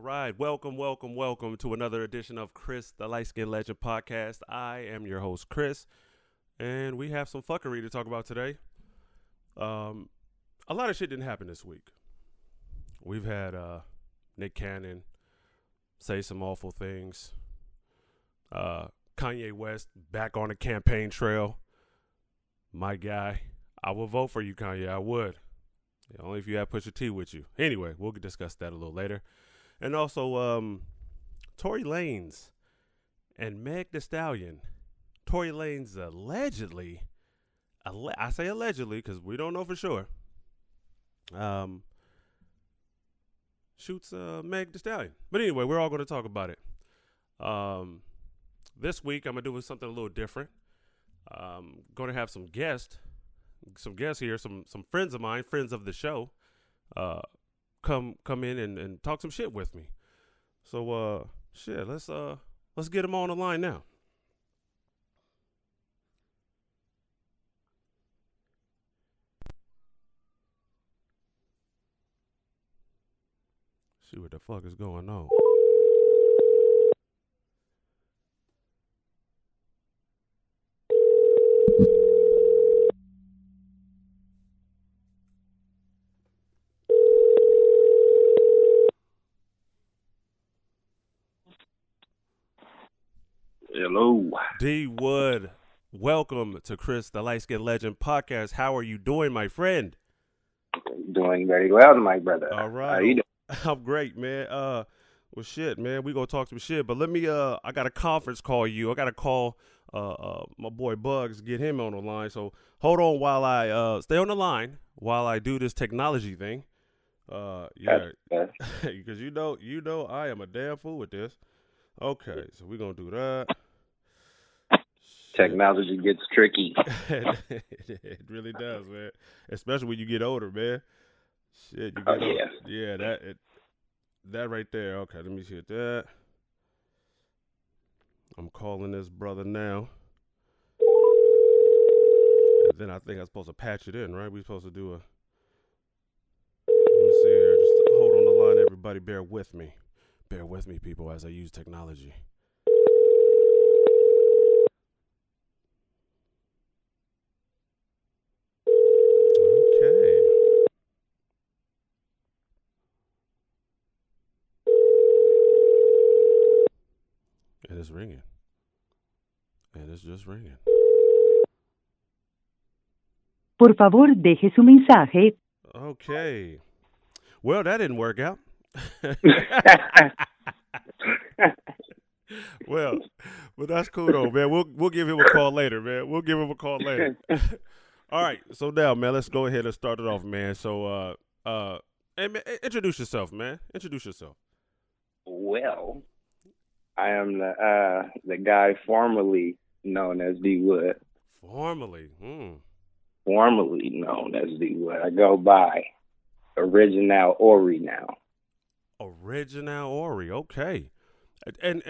All right. Welcome to another edition of Chris, the Light Skin Legend podcast. I am your host, Chris, and we have some fuckery to talk about today. A lot of shit didn't happen this week. We've had Nick Cannon say some awful things. Kanye West back on the campaign trail. My guy, I would vote for you, Kanye. I would. Only if you have Pusha T with you. Anyway, we'll discuss that a little later. And also, Tory Lanez and Meg Thee Stallion. Tory Lanez allegedly, I say allegedly because we don't know for sure, shoots Meg Thee Stallion. But anyway, we're all going to talk about it. This week, I'm going to do something a little different. Going to have some guests here, some friends of mine, friends of the show, come in and talk some shit with me. So let's get them on the line now. See what the fuck is going on. Hello. D Wood, welcome to Chris, the Light Skin Legend podcast. How are you doing, my friend? Doing very well, my brother. All right. How are you doing? I'm great, man. Well, shit, man. We gonna talk some shit, but let me. I got a conference call. I gotta call. My boy Bugs, get him on the line. So hold on while I stay on the line while I do this technology thing. Because you know, I am a damn fool with this. Okay, so we're gonna do that. Technology gets tricky. It really does, man. Especially when you get older, man. Shit, you get older. Yeah, that right there. Okay, let me see that. I'm calling this brother now. And then I think I'm supposed to patch it in, right? We're supposed to do a... Let me see here. Just hold on the line, everybody. Bear with me. Bear with me, people, as I use technology. It's ringing, and it's just ringing. Por favor, deje su mensaje. Okay. Well, that didn't work out. Well, but that's cool though, man. We'll give him a call later, man. All right. So now, man, let's go ahead and start it off, man. So, and man, introduce yourself, man. Well. I am the guy formerly known as D Wood. Formerly known as D Wood. I go by Original Ori now. Original Ori, okay. And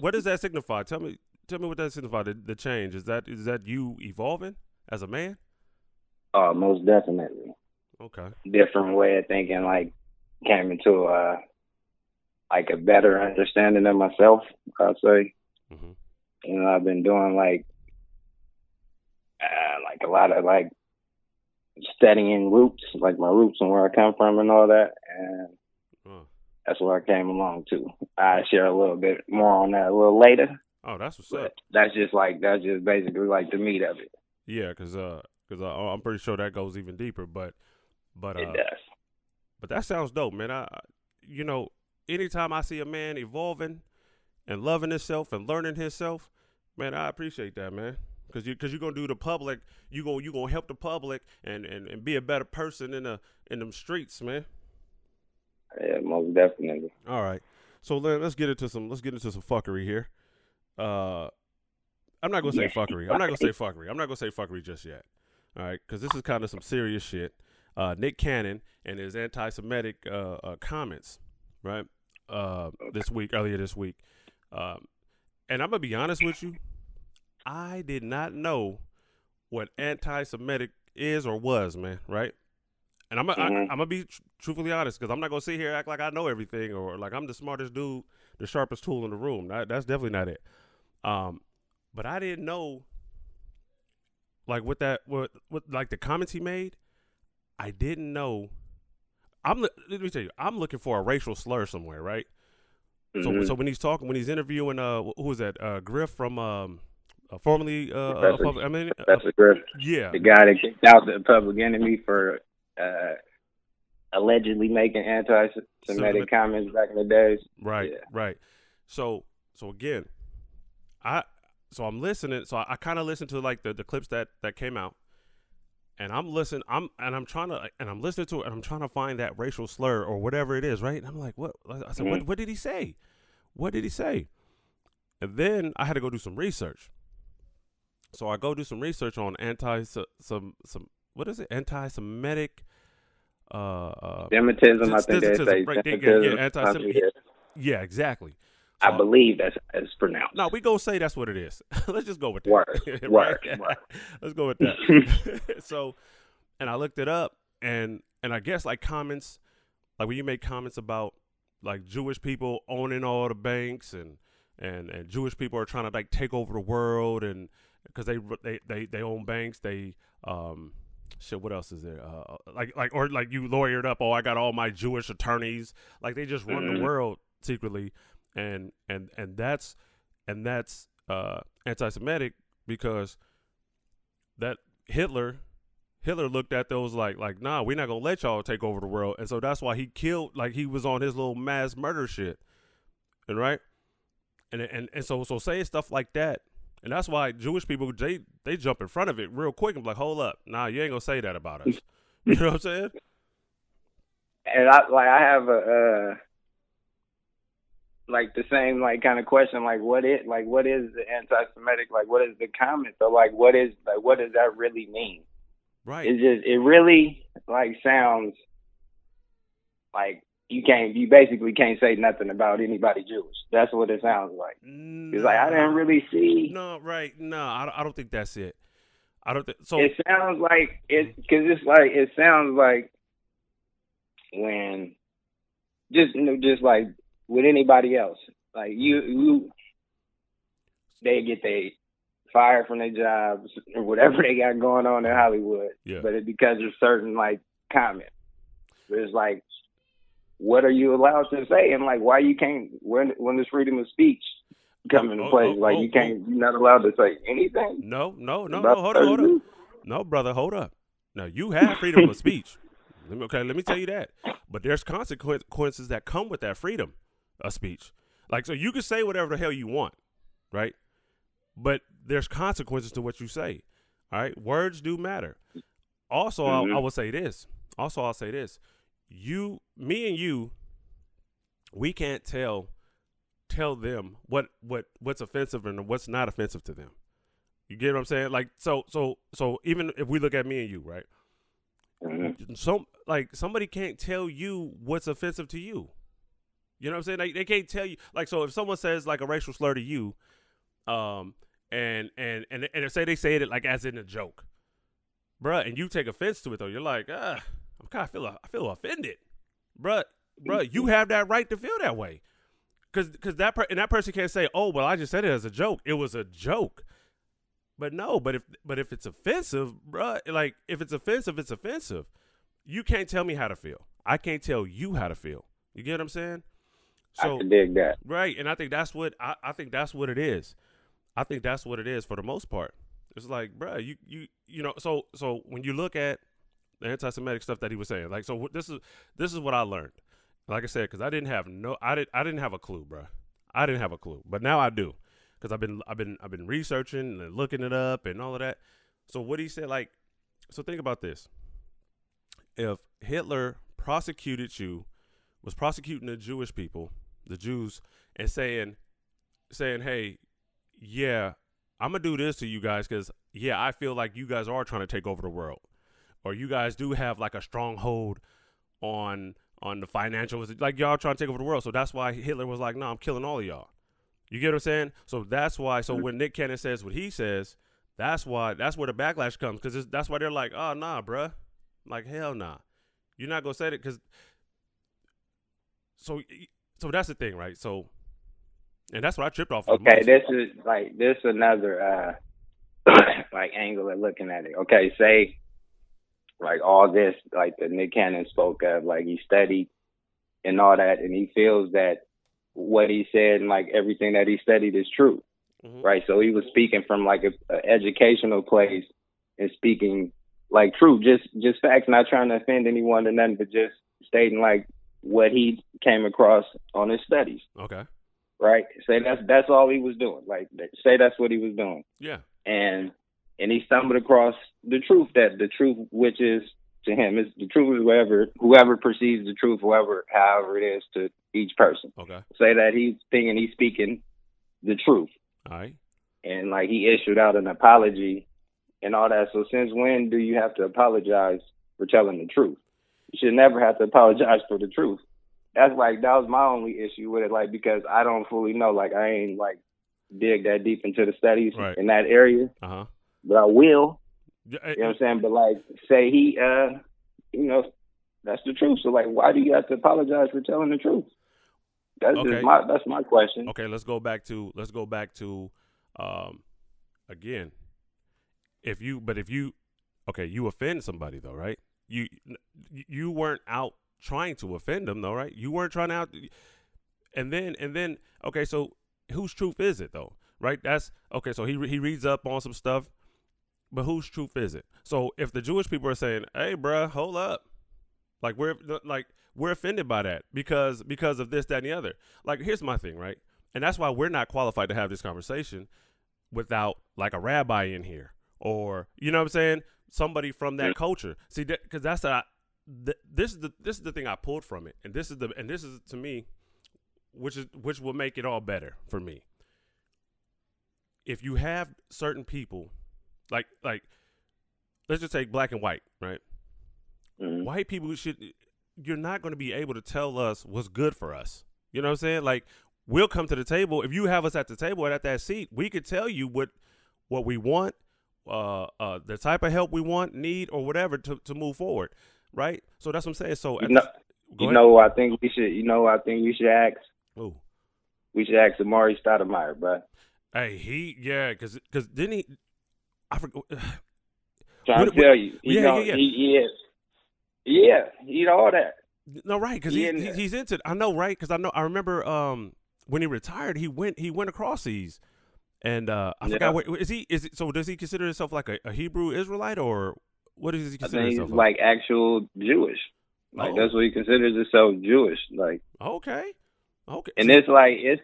what does that signify? Tell me what that signifies. The change is that you evolving as a man? Most definitely. Okay. Different way of thinking. Like came into like a better understanding of myself, I'd say. Mm-hmm. You know, I've been doing like a lot of like studying roots, like my roots and where I come from and all that, and that's where I came along to. I share a little bit more on that a little later. Oh, that's what's up. That's just basically like the meat of it. Yeah, because I'm pretty sure that goes even deeper, but it does. But that sounds dope, man. Anytime I see a man evolving and loving himself and learning himself, man, I appreciate that, man. Because you're going to do the public, you're going to help the public and be a better person in them streets, man. Yeah, most definitely. All right. So let's get into some fuckery here. I'm not going to say fuckery. I'm not going to say fuckery just yet. All right. Because this is kind of some serious shit. Nick Cannon and his anti-Semitic comments. Right, earlier this week, and I'm gonna be honest with you, I did not know what anti-Semitic is or was, man. Right, And I'm gonna be truthfully honest, because I'm not gonna sit here and act like I know everything or like I'm the smartest dude, the sharpest tool in the room. That's definitely not it. But I didn't know, like with the comments he made, I didn't know. Let me tell you, I'm looking for a racial slur somewhere, right? Mm-hmm. So when he's interviewing, who was that? Griff from formerly Professor Griff. Yeah, the guy that kicked out the Public Enemy for. Allegedly making anti-Semitic comments back in the days. Right, yeah. Right. So again, I'm listening. So I kind of listened to like the clips that came out, and I'm trying to find that racial slur or whatever it is, right? And I'm like, what? I said, mm-hmm. What did he say? What did he say? And then I had to go do some research. So I go do some research on anti-Semitic Semitism, I think they say. Right, yeah, exactly. So, I believe that's how it's pronounced. No, we gonna say that's what it is. Let's just go with that. Word. Let's go with that. So, and I looked it up, and I guess like comments, like when you make comments about like Jewish people owning all the banks, and Jewish people are trying to like take over the world, and because they own banks, they shit, what else is there? Like you lawyered up. Oh, I got all my Jewish attorneys. Like they just run the world secretly, and that's anti-Semitic, because that Hitler looked at those like nah, we're not gonna let y'all take over the world, and so that's why he killed. Like he was on his little mass murder shit, and right, and so saying stuff like that. And that's why Jewish people, they jump in front of it real quick and be like, hold up. Nah, you ain't going to say that about us. You know what I'm saying? And I have a, the same, kind of question, what is the anti-Semitic? Like, what is the comment? So, what does that really mean? Right. It really, sounds like you basically can't say nothing about anybody Jewish. That's what it sounds like. It's I didn't really see. No, right? No, I don't think that's it. I don't think so. It sounds like it because it sounds like when just with anybody else, you they get fired from their jobs or whatever they got going on in Hollywood, yeah. But it's because of certain comments. It's like. What are you allowed to say? And why you can't? When does freedom of speech come into play? You can't. You're not allowed to say anything. No. Hold up. No, brother, hold up. Now you have freedom of speech. Let me tell you that. But there's consequences that come with that freedom of speech. So you can say whatever the hell you want, right? But there's consequences to what you say. All right, words do matter. Also, mm-hmm. I will say this. Me and you, we can't tell them what's offensive and what's not offensive to them. You get what I'm saying? So even if we look at me and you, right? Mm-hmm. Somebody can't tell you what's offensive to you. You know what I'm saying? They can't tell you. So if someone says a racial slur to you, and say they say it as in a joke, bruh, and you take offense to it though, you're like, ah. I feel offended, bruh. You have that right to feel that way, cause that person can't say, oh well, I just said it as a joke. It was a joke, but if it's offensive, bruh, if it's offensive, it's offensive. You can't tell me how to feel. I can't tell you how to feel. You get what I'm saying? So, I can dig that, right? And I think that's what it is. I think that's what it is for the most part. It's bruh, you know. So when you look at the anti-Semitic stuff that he was saying, this is what I learned. Like I said, because I didn't have a clue, bro. I didn't have a clue, but now I do, because I've been researching and looking it up and all of that. So what he said, so think about this: if Hitler was prosecuting the Jewish people, the Jews, and saying, hey, yeah, I'm gonna do this to you guys, because yeah, I feel like you guys are trying to take over the world. Or you guys do have a stronghold on the financial, y'all trying to take over the world. So that's why Hitler was no, I'm killing all of y'all. You get what I'm saying? So that's why. So when Nick Cannon says what he says, that's why. That's where the backlash comes, because that's why they're oh nah, bruh. Hell nah. You're not gonna say that because. So that's the thing, right? So, and that's what I tripped off. Okay, this is like this another like angle of looking at it. Okay, say like all this, like the Nick Cannon spoke of, like he studied and all that, and he feels that what he said and like everything that he studied is true, mm-hmm. right? So he was speaking from like an educational place and speaking like truth, just facts, not trying to offend anyone or nothing, but just stating like what he came across on his studies. Okay. Right. Say that's all he was doing. Like say that's what he was doing. Yeah. And he stumbled across the truth, that the truth, which is to him, is the truth is whoever perceives the truth, however it is to each person. Okay. Say that he's speaking the truth. All right. And like he issued out an apology and all that. So since when do you have to apologize for telling the truth? You should never have to apologize for the truth. That's like, that was my only issue with it. Like, because I don't fully know, like I ain't like dig that deep into the studies right. in that area, uh-huh. but I will, you know what I'm saying? But like, say he, you know, that's the truth. So like, why do you have to apologize for telling the truth? That's okay. That's my question. Okay. Let's go back to, again, you offend somebody though, right? You weren't out trying to offend them though, right? You weren't trying out, and then okay, so whose truth is it though, right? That's okay. So he reads up on some stuff, but whose truth is it? So if the Jewish people are saying, "Hey, bruh, hold up," like we're offended by that because of this, that, and the other. Like here's my thing, right? And that's why we're not qualified to have this conversation without like a rabbi in here or you know what I'm saying. Somebody from that culture, see, because this is the thing I pulled from it, and this is to me, which will make it all better for me. If you have certain people, like, let's just take black and white, right? Mm-hmm. White people you're not going to be able to tell us what's good for us. You know what I'm saying? Like, we'll come to the table. If you have us at the table and at that seat, we could tell you what we want. The type of help we need or whatever to move forward, right? So that's what I'm saying. So I think you should ask. Ooh. We should ask Amar'e Stoudemire, bro. Hey, because didn't he? I forgot. Trying to tell you, he all that. No, right? Because he's into it. I know, right? Because I remember when he retired, he went across these. And I forgot. What, is it? So does he consider himself like a Hebrew Israelite, or what does he consider himself? He's like actual Jewish. Like that's what he considers himself, Jewish. Like okay. And it's like it's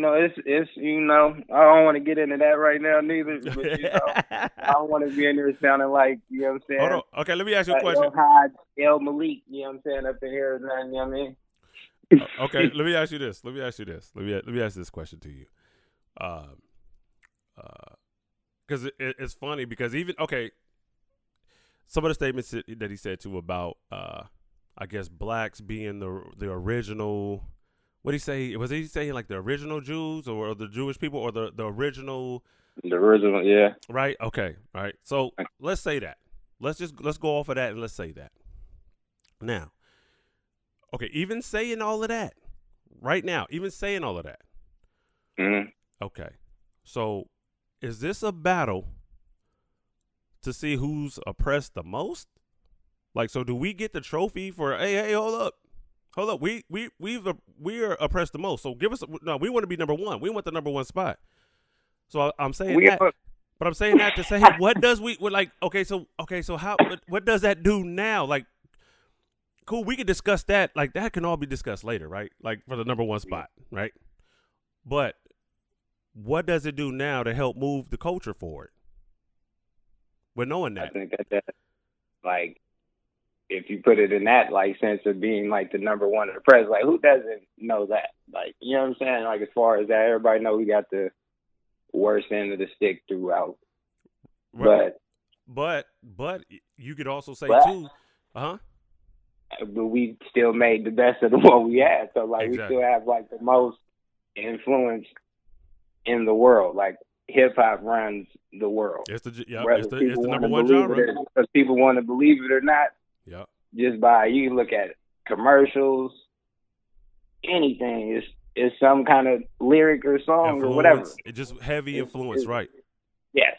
I don't want to get into that right now neither. But, I don't want to be in there sounding like, you know what I'm saying. Hold on. Okay, let me ask you a question. El Malik, you know what I'm saying, up in here, you know what I mean. Okay, let me ask you this. Let me ask this question to you, because it's funny because some of the statements that he said too about I guess blacks being the original. What did he say? Was he saying like the original Jews or the Jewish people or the original? The original, yeah. Right. Okay. All right. So let's say that. Let's go off of that and let's say that now. Okay, even saying all of that right now, Mm-hmm. Okay, so is this a battle to see who's oppressed the most? Like, so do we get the trophy for, hey, hold up, we're oppressed the most. So we want to be number one. We want the number one spot. So I'm saying but I'm saying that to say, what does what does that do now? Like, cool, we can discuss that. Like, that can all be discussed later, right? Like, for the number one spot, right? But what does it do now to help move the culture forward? We're knowing that. I think that, like, if you put it in that, like, sense of being, like, the number one of the press, like, who doesn't know that? Like, you know what I'm saying? Like, as far as that, everybody know we got the worst end of the stick throughout. Right. But you could also say, but we still made the best of the one we had. So, like, exactly. We still have, like, the most influence in the world. Like, hip-hop runs the world. It's the number one genre. Because people want to believe it or not, Yeah. Just by, you can look at commercials, anything. It's some kind of lyric or song influence, or whatever. It's just heavy influence, right? Yes.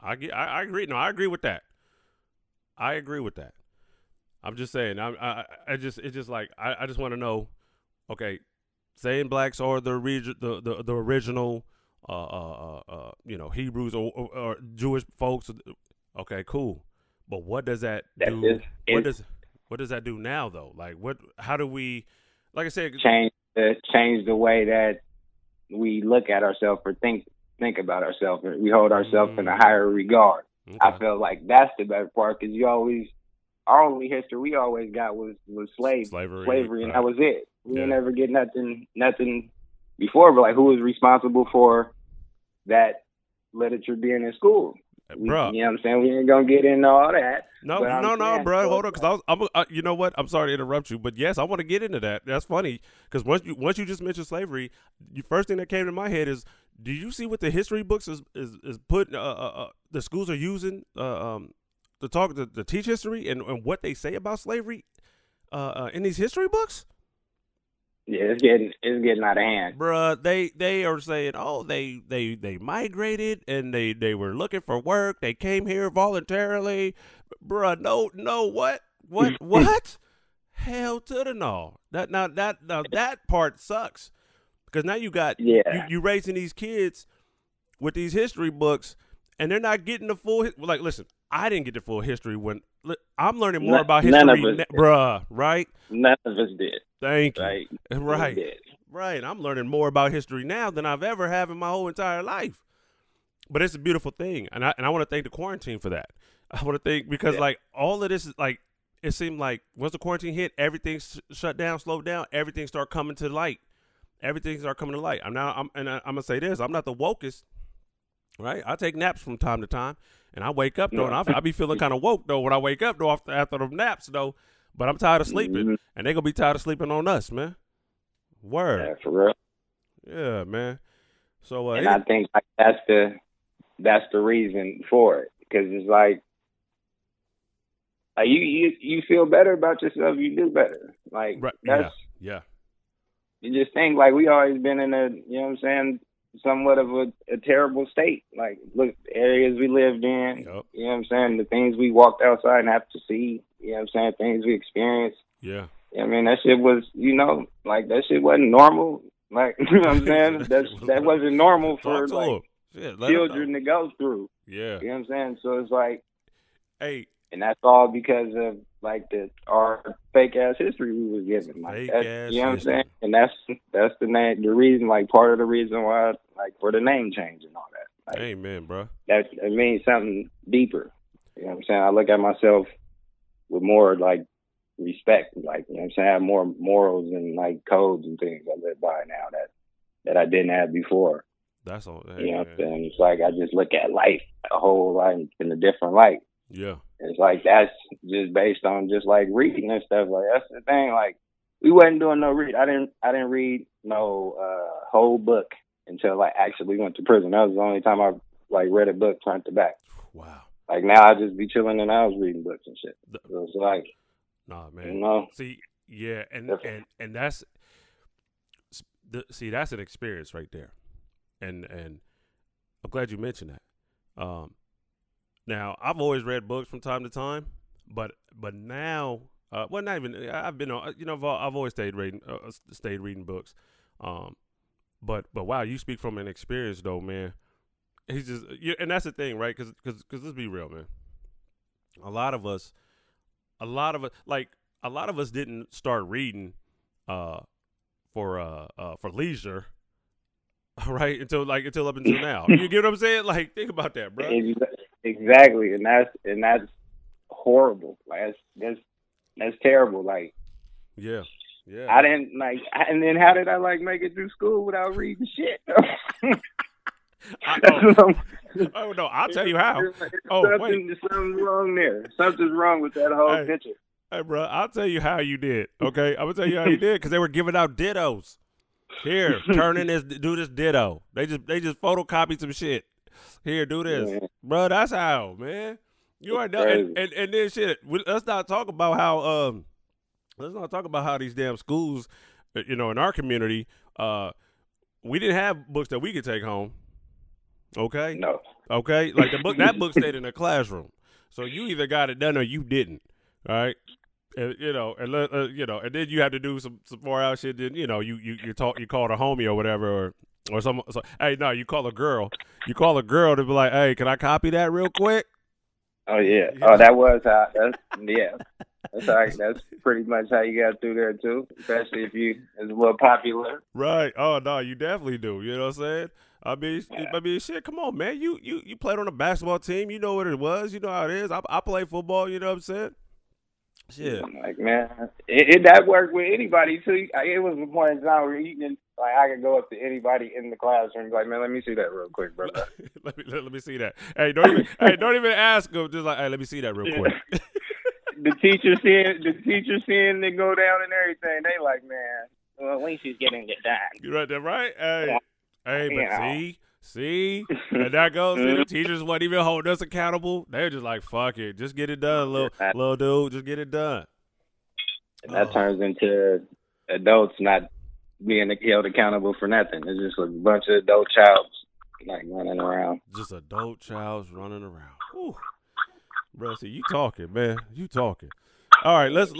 I agree. No, I agree with that. I'm just saying. I just want to know. Okay, saying blacks are the original, Hebrews or Jewish folks. Okay, cool. But what does that do? What does that do now though? Like what? How do we? Like I said, change the way that we look at ourselves or think about ourselves. We hold ourselves in a higher regard. Okay. I feel like that's the better part because our only history we always got was slavery, and that was it. We didn't ever get nothing before. But like, who was responsible for that literature being in school? Bro, you know what I'm saying? We ain't gonna get into all that. No, bro. Hold on, because you know what? I'm sorry to interrupt you, but yes, I want to get into that. That's funny because once you just mentioned slavery, the first thing that came to my head is, do you see what the history books is put? The schools are using to teach history and what they say about slavery in these history books. Yeah, it's getting out of hand, bruh. They are saying, oh, they migrated and they were looking for work. They came here voluntarily, bruh. No, what? Hell to the no. That part sucks because now you got you raising these kids with these history books and they're not getting the full. Like, listen, I didn't get the full history when I'm learning more about history, bruh. Right? None of us did. Thank you. Right. I'm learning more about history now than I've ever had in my whole entire life. But it's a beautiful thing, and I want to thank the quarantine for that. I want to thank because like all of this is like it seemed like once the quarantine hit, everything shut down, slowed down, everything started coming to light. I'm gonna say this: I'm not the wokest, right? I take naps from time to time, and I wake up though, and I be feeling kind of woke though when I wake up though after the naps though. But I'm tired of sleeping, and they're going to be tired of sleeping on us, man. Word. Yeah, for real. Yeah, man. So, and I think like, that's the reason for it, because it's like you feel better about yourself, you do better. Like, right. Yeah. You just think, like, we always been in a, you know what I'm saying, somewhat of a terrible state. Like, look, areas we lived in, you know what I'm saying, the things we walked outside and have to see. You know what I'm saying? Things we experienced. Yeah. I mean, that shit was, that shit wasn't normal. Like, you know what I'm saying? that wasn't normal for, like, children to go through. Yeah. You know what I'm saying? So it's like, hey. And that's all because of, like, our fake-ass history we was given. Like, you know what I'm saying? And that's the reason, like, part of the reason why, like, for the name change and all that. Like, amen, bro. That it means something deeper. You know what I'm saying? I look at myself with more like respect, like, you know what I'm saying, I have more morals and like codes and things I live by now that I didn't have before. That's all. Hey, you know what I'm saying? It's like I just look at life, a whole life in a different light. Yeah. It's like that's just based on just like reading and stuff. Like that's the thing. Like we wasn't doing no read. I didn't read no whole book until I actually went to prison. That was the only time I like read a book front to back. Wow. Like, now I just be chilling and I was reading books and shit. So it's like, nah, man. You know? See, yeah, and that's, see, that's an experience right there. And I'm glad you mentioned that. Now, I've always read books from time to time, but now, well, not even, I've been on, I've always stayed reading books. But wow, you speak from an experience though, man. He's just, and that's the thing, right? Because let's be real, man. A lot of us didn't start reading, for leisure, right? Until up until now. You get what I'm saying? Like, think about that, bro. Exactly, and that's horrible. Like, that's terrible. Like, yeah. Yeah. And then how did I like make it through school without reading shit? No! I'll tell you how. Something's wrong there. Something's wrong with that whole picture. Hey, bro! I'll tell you how you did. Okay, I'm gonna tell you how you did because they were giving out dittos. Here, do this ditto. They just photocopied some shit. Here, do this, bro. That's how, man. You are done. And then shit, let's not talk about how these damn schools, you know, in our community, we didn't have books that we could take home. Okay? No. Okay? Like the book that book stayed in the classroom. So you either got it done or you didn't. All right? And, you know, and you know, and then you have to do some more out shit. Then, you know, you called a homie or whatever, or some. So, hey, no, you call a girl to be like, hey, can I copy that real quick? Oh yeah. Oh, that was yeah. That's pretty much how you got through there too, especially if you is well popular. Right. Oh no, you definitely do. You know what I'm saying? I mean, shit. Come on, man. You played on a basketball team. You know what it was. You know how it is. I play football. You know what I'm saying? Shit. I'm like, man, that worked with anybody too. It was a point in time where like I could go up to anybody in the classroom and be like, man, let me see that real quick, bro. let me see that. Hey, don't even ask them. Just like, hey, let me see that real quick. The teacher seeing it go down and everything. They like, man, well, at least he's getting it done. You right there, right? Hey. Yeah. Hey, but see, and that goes. See, the teachers won't even hold us accountable. They're just like, "Fuck it, just get it done, little dude, just get it done." And that turns into adults not being held accountable for nothing. It's just a bunch of adult childs like running around. Just adult childs running around. Whew. Bro, see, you talking, man? You talking? All right, let's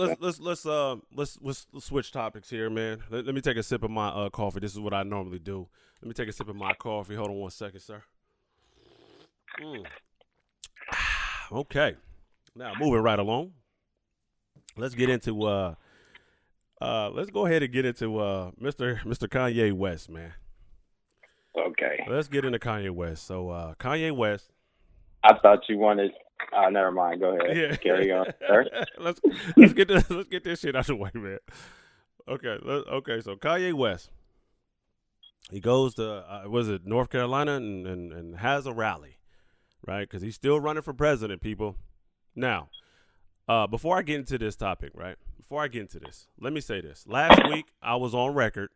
switch topics here, man. Let me take a sip of my coffee. This is what I normally do. Let me take a sip of my coffee. Hold on one second, sir. Okay. Now, moving right along. Let's get into Mr. Kanye West, man. Okay. Let's get into Kanye West. So, Kanye West. I thought you wanted never mind. Go ahead. Yeah. Carry on, sir. let's get this shit out of the way, man. Okay. So Kanye West. He goes to, North Carolina and has a rally, right? Because he's still running for president, people. Now, before I get into this topic, right? Let me say this. Last week, I was on record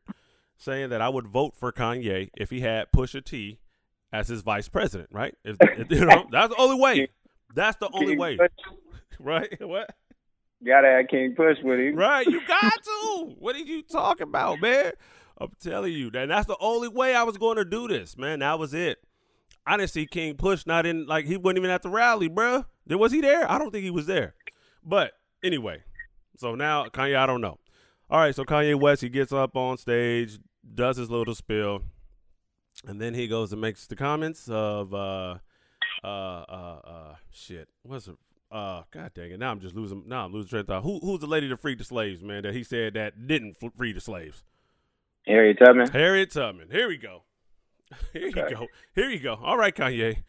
saying that I would vote for Kanye if he had Pusha T as his vice president, right? If, you know, that's the only way. That's the only way. Right? What? Gotta have King Push with him. Right? You got to. What are you talking about, man? I'm telling you, and that's the only way I was going to do this, man. That was it. I didn't see King Push not in, like, he wasn't even at the rally, bro. Then was he there? I don't think he was there. But anyway, so now Kanye, I don't know. All right, so Kanye West, he gets up on stage, does his little spiel, and then he goes and makes the comments of, shit. What's it? God dang it! Now I'm losing train of thought. Who's the lady that freed the slaves, man? That he said that didn't free the slaves. Harriet Tubman. Here we go. Here you go. All right, Kanye.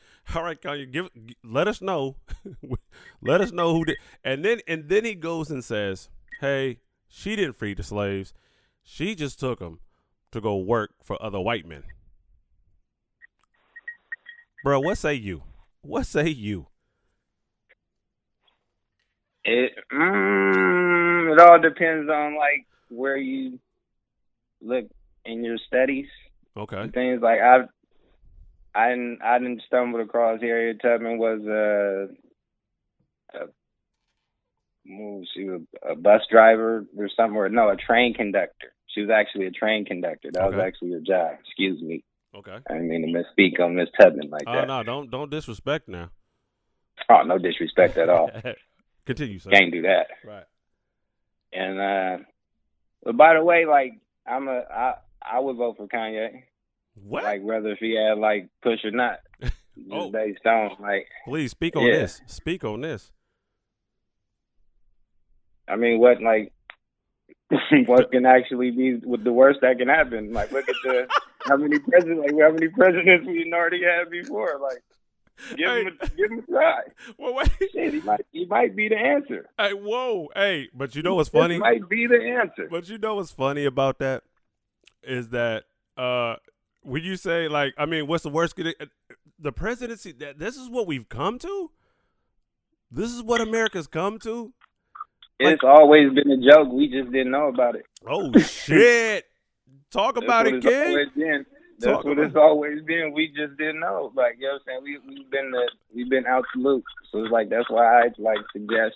Let us know. Let us know who did. And then he goes and says, "Hey, she didn't free the slaves. She just took them to go work for other white men." Bro, what say you? It all depends on like where you look in your studies, okay. Things like I didn't stumble across Harriet Tubman was a bus driver or something, or no, a train conductor. She was actually a train conductor. That was actually her job. Excuse me. Okay. I didn't mean to misspeak on Miss Tubman like that. Oh no, don't disrespect now. Oh, no disrespect at all. Continue, sir. Can't do that. Right. And but by the way, like. I would vote for Kanye. What? Like whether if he had like Push or not. Oh. Based on like. Please speak on this. Speak on this. I mean, what like what can actually be with the worst that can happen? Like look at the how many presidents we already had before. Like give him a try. Well, wait. Shit, he might be the answer. Hey, whoa. Hey, but you know what's funny? He might be the answer. But you know what's funny about that is that when you say, like, I mean, what's the worst? The presidency, this is what we've come to? This is what America's come to? It's always been a joke. We just didn't know about it. Oh, shit. Talk about it, kid. That's what it's always been. We just didn't know. Like, you know what I'm saying? We've been out to loop. So it's like, that's why I like suggest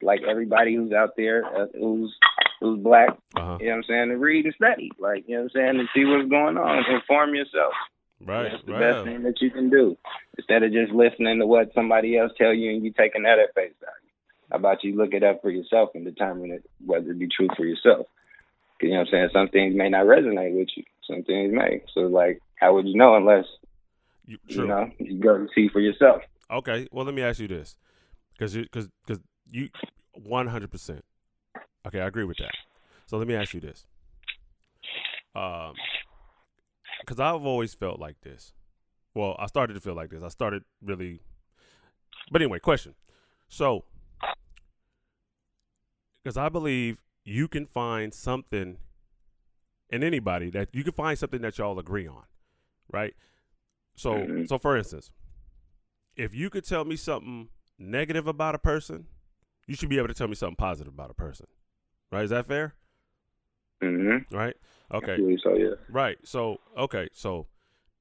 like everybody who's out there who's black, you know what I'm saying, to read and study. Like, you know what I'm saying, and see what's going on. Inform yourself. Right. That's the best thing that you can do. Instead of just listening to what somebody else tell you and you taking that at face value. How about you look it up for yourself and determine it, whether it be true for yourself? You know what I'm saying? Some things may not resonate with you. Some things may. So, like, how would you know unless, you know, you go and see for yourself? Okay. Well, let me ask you this. Because you 100%. Okay, I agree with that. So let me ask you this. Because I've always felt like this. Well, I started to feel like this. I started really. But anyway, question. So, because I believe you can find something in anybody that you can find something that y'all agree on, right? So, so for instance, if you could tell me something negative about a person, you should be able to tell me something positive about a person, right? Is that fair? Mm-hmm. Right. Okay. So, yeah. Right. So, okay. So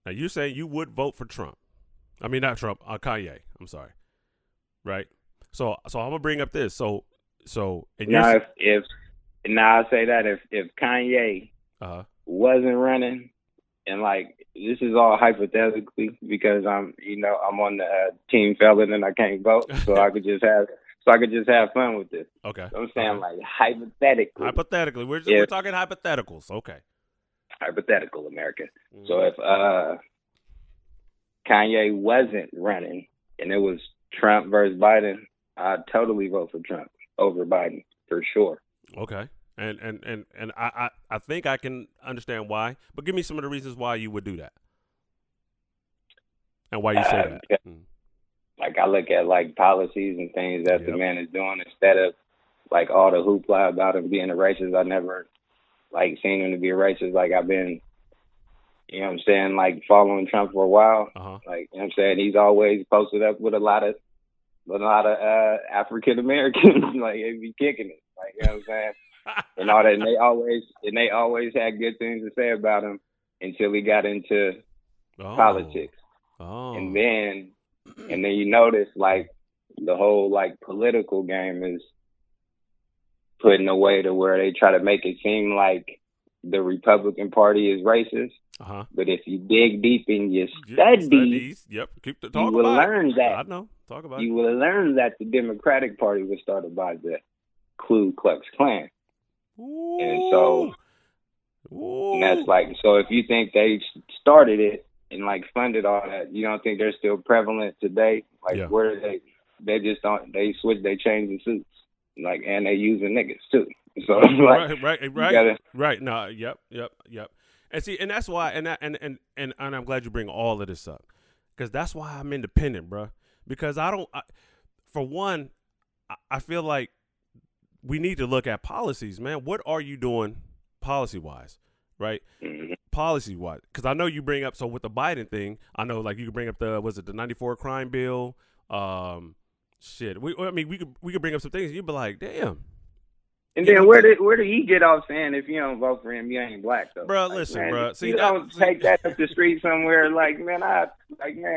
now you're saying you would vote for Trump. I mean, not Trump, Kanye. I'm sorry. Right. So I'm gonna bring up this. So now, if I say that if Kanye wasn't running, and like this is all hypothetically because I'm on the team felon and I can't vote, so I could just have fun with this. Okay, so I'm saying like hypothetically, we're talking hypotheticals. Okay, hypothetical America. Mm-hmm. So if Kanye wasn't running and it was Trump versus Biden, I'd totally vote for Trump over Biden for sure. Okay. And I think I can understand why, but give me some of the reasons why you would do that and why you say that. Yeah. Like I look at like policies and things that the man is doing instead of like all the hoopla about him being a racist. I never like seen him to be a racist. Like I've been, you know what I'm saying? Like following Trump for a while, like, you know what I'm saying? He's always posted up with a lot of African Americans, like they be kicking it, like you know what I'm saying, and all that. And they always had good things to say about him until he got into politics, and then you notice like the whole like political game is put in a way to where they try to make it seem like the Republican Party is racist, but if you dig deep in your studies, you will learn that. I know. Talk about you will learn that the Democratic Party was started by the Ku Klux Klan. Ooh. And so and that's like, so if you think they started it and like funded all that, you don't think they're still prevalent today? Like where are they just don't, they switch, they change the suits like, and they using niggas too. So like, right. No, yep. And see, and that's why, and I'm glad you bring all of this up because that's why I'm independent, bro. Because I feel like we need to look at policies, man. What are you doing policy-wise, right? Mm-hmm. Policy-wise. Because I know you bring up, so with the Biden thing, I know, like, you could bring up the 94 crime bill? We could bring up some things. And you'd be like, damn. And then where did he get off saying if you don't vote for him, you ain't black though? Bro, like, listen, man, bro. See, take that up the street somewhere. Like, man,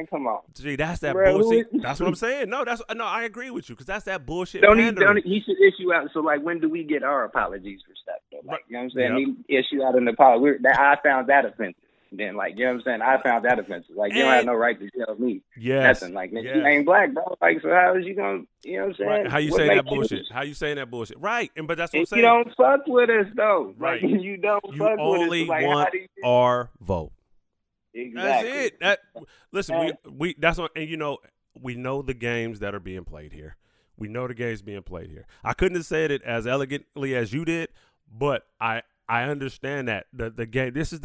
come on. See, that's that bullshit. That's what I'm saying. No, I agree with you because that's that bullshit. He should issue out. So, like, when do we get our apologies for stuff? Though? Like, you know what I'm saying? Yep. He issue out an apology. I found that offensive. Then, like, you know what I'm saying? I found that offensive. Like, you don't have no right to tell me nothing. Like, man, you ain't black, bro. Like, so how is you going to, you know what I'm saying? Right. How you saying that bullshit? Right. And, but that's what I'm saying. You don't fuck with us, though. Right. Like, you don't fuck with us. Only like, want how do you our vote. Exactly. That's it. Listen, we that's what, and you know, we know the games that are being played here. We know the games being played here. I couldn't have said it as elegantly as you did, but I understand that the game. This is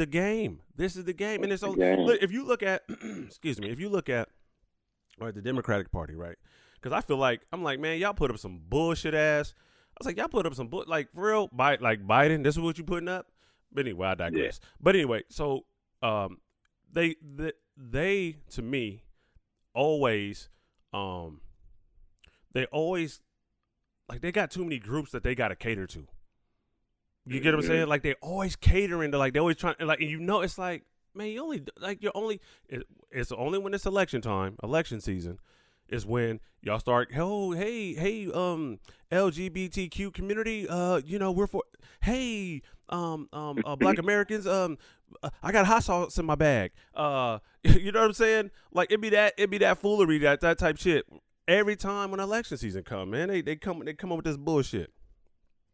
the game, and it's so. If you look at, the Democratic Party, right? Because I feel like I'm like, man, y'all put up some bullshit ass. I was like, y'all put up some like for real, like Biden. This is what you putting up. But anyway, I digress. Yeah. But anyway, so they to me always they always like they got too many groups that they got to cater to. You get what I'm saying? Like they always catering to, like they always trying, like and you know it's like, man, you only like you're only it's only when it's election time, election season, is when y'all start. Oh, hey, LGBTQ community, you know, we're for hey, Black Americans, I got hot sauce in my bag. You know what I'm saying? Like it'd be that foolery, that type shit. Every time when election season come, man, they come up with this bullshit.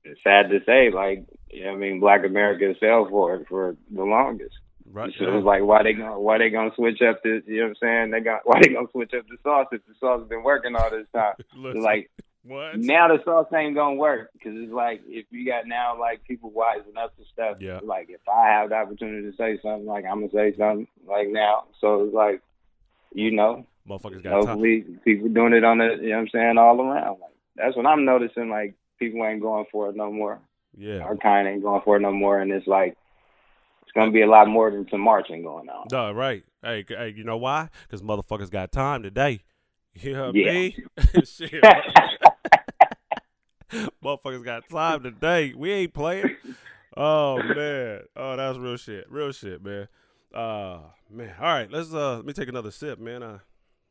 It's sad to say, like, I mean, Black Americans fell for it for the longest. Right. So it's like, why they gonna switch up this? You know what I'm saying? Why they gonna switch up the sauce if the sauce has been working all this time? Like, what? Now the sauce ain't gonna work because it's like if you got now like people wising up to stuff. Yeah. Like if I have the opportunity to say something, like I'm gonna say something like now. So it's like, you know, motherfuckers got hopefully time. People doing it on the. You know what I'm saying? All around. Like that's what I'm noticing. Like. People ain't going for it no more. Yeah. Our kind ain't going for it no more. And it's like, it's going to be a lot more than some marching going on. No, right. Hey, you know why? Because motherfuckers got time today. You know what I mean? Shit. Motherfuckers got time today. We ain't playing. Oh, man. Oh, that's real shit. Real shit, man. Man. All right. Let's, let me take another sip, man.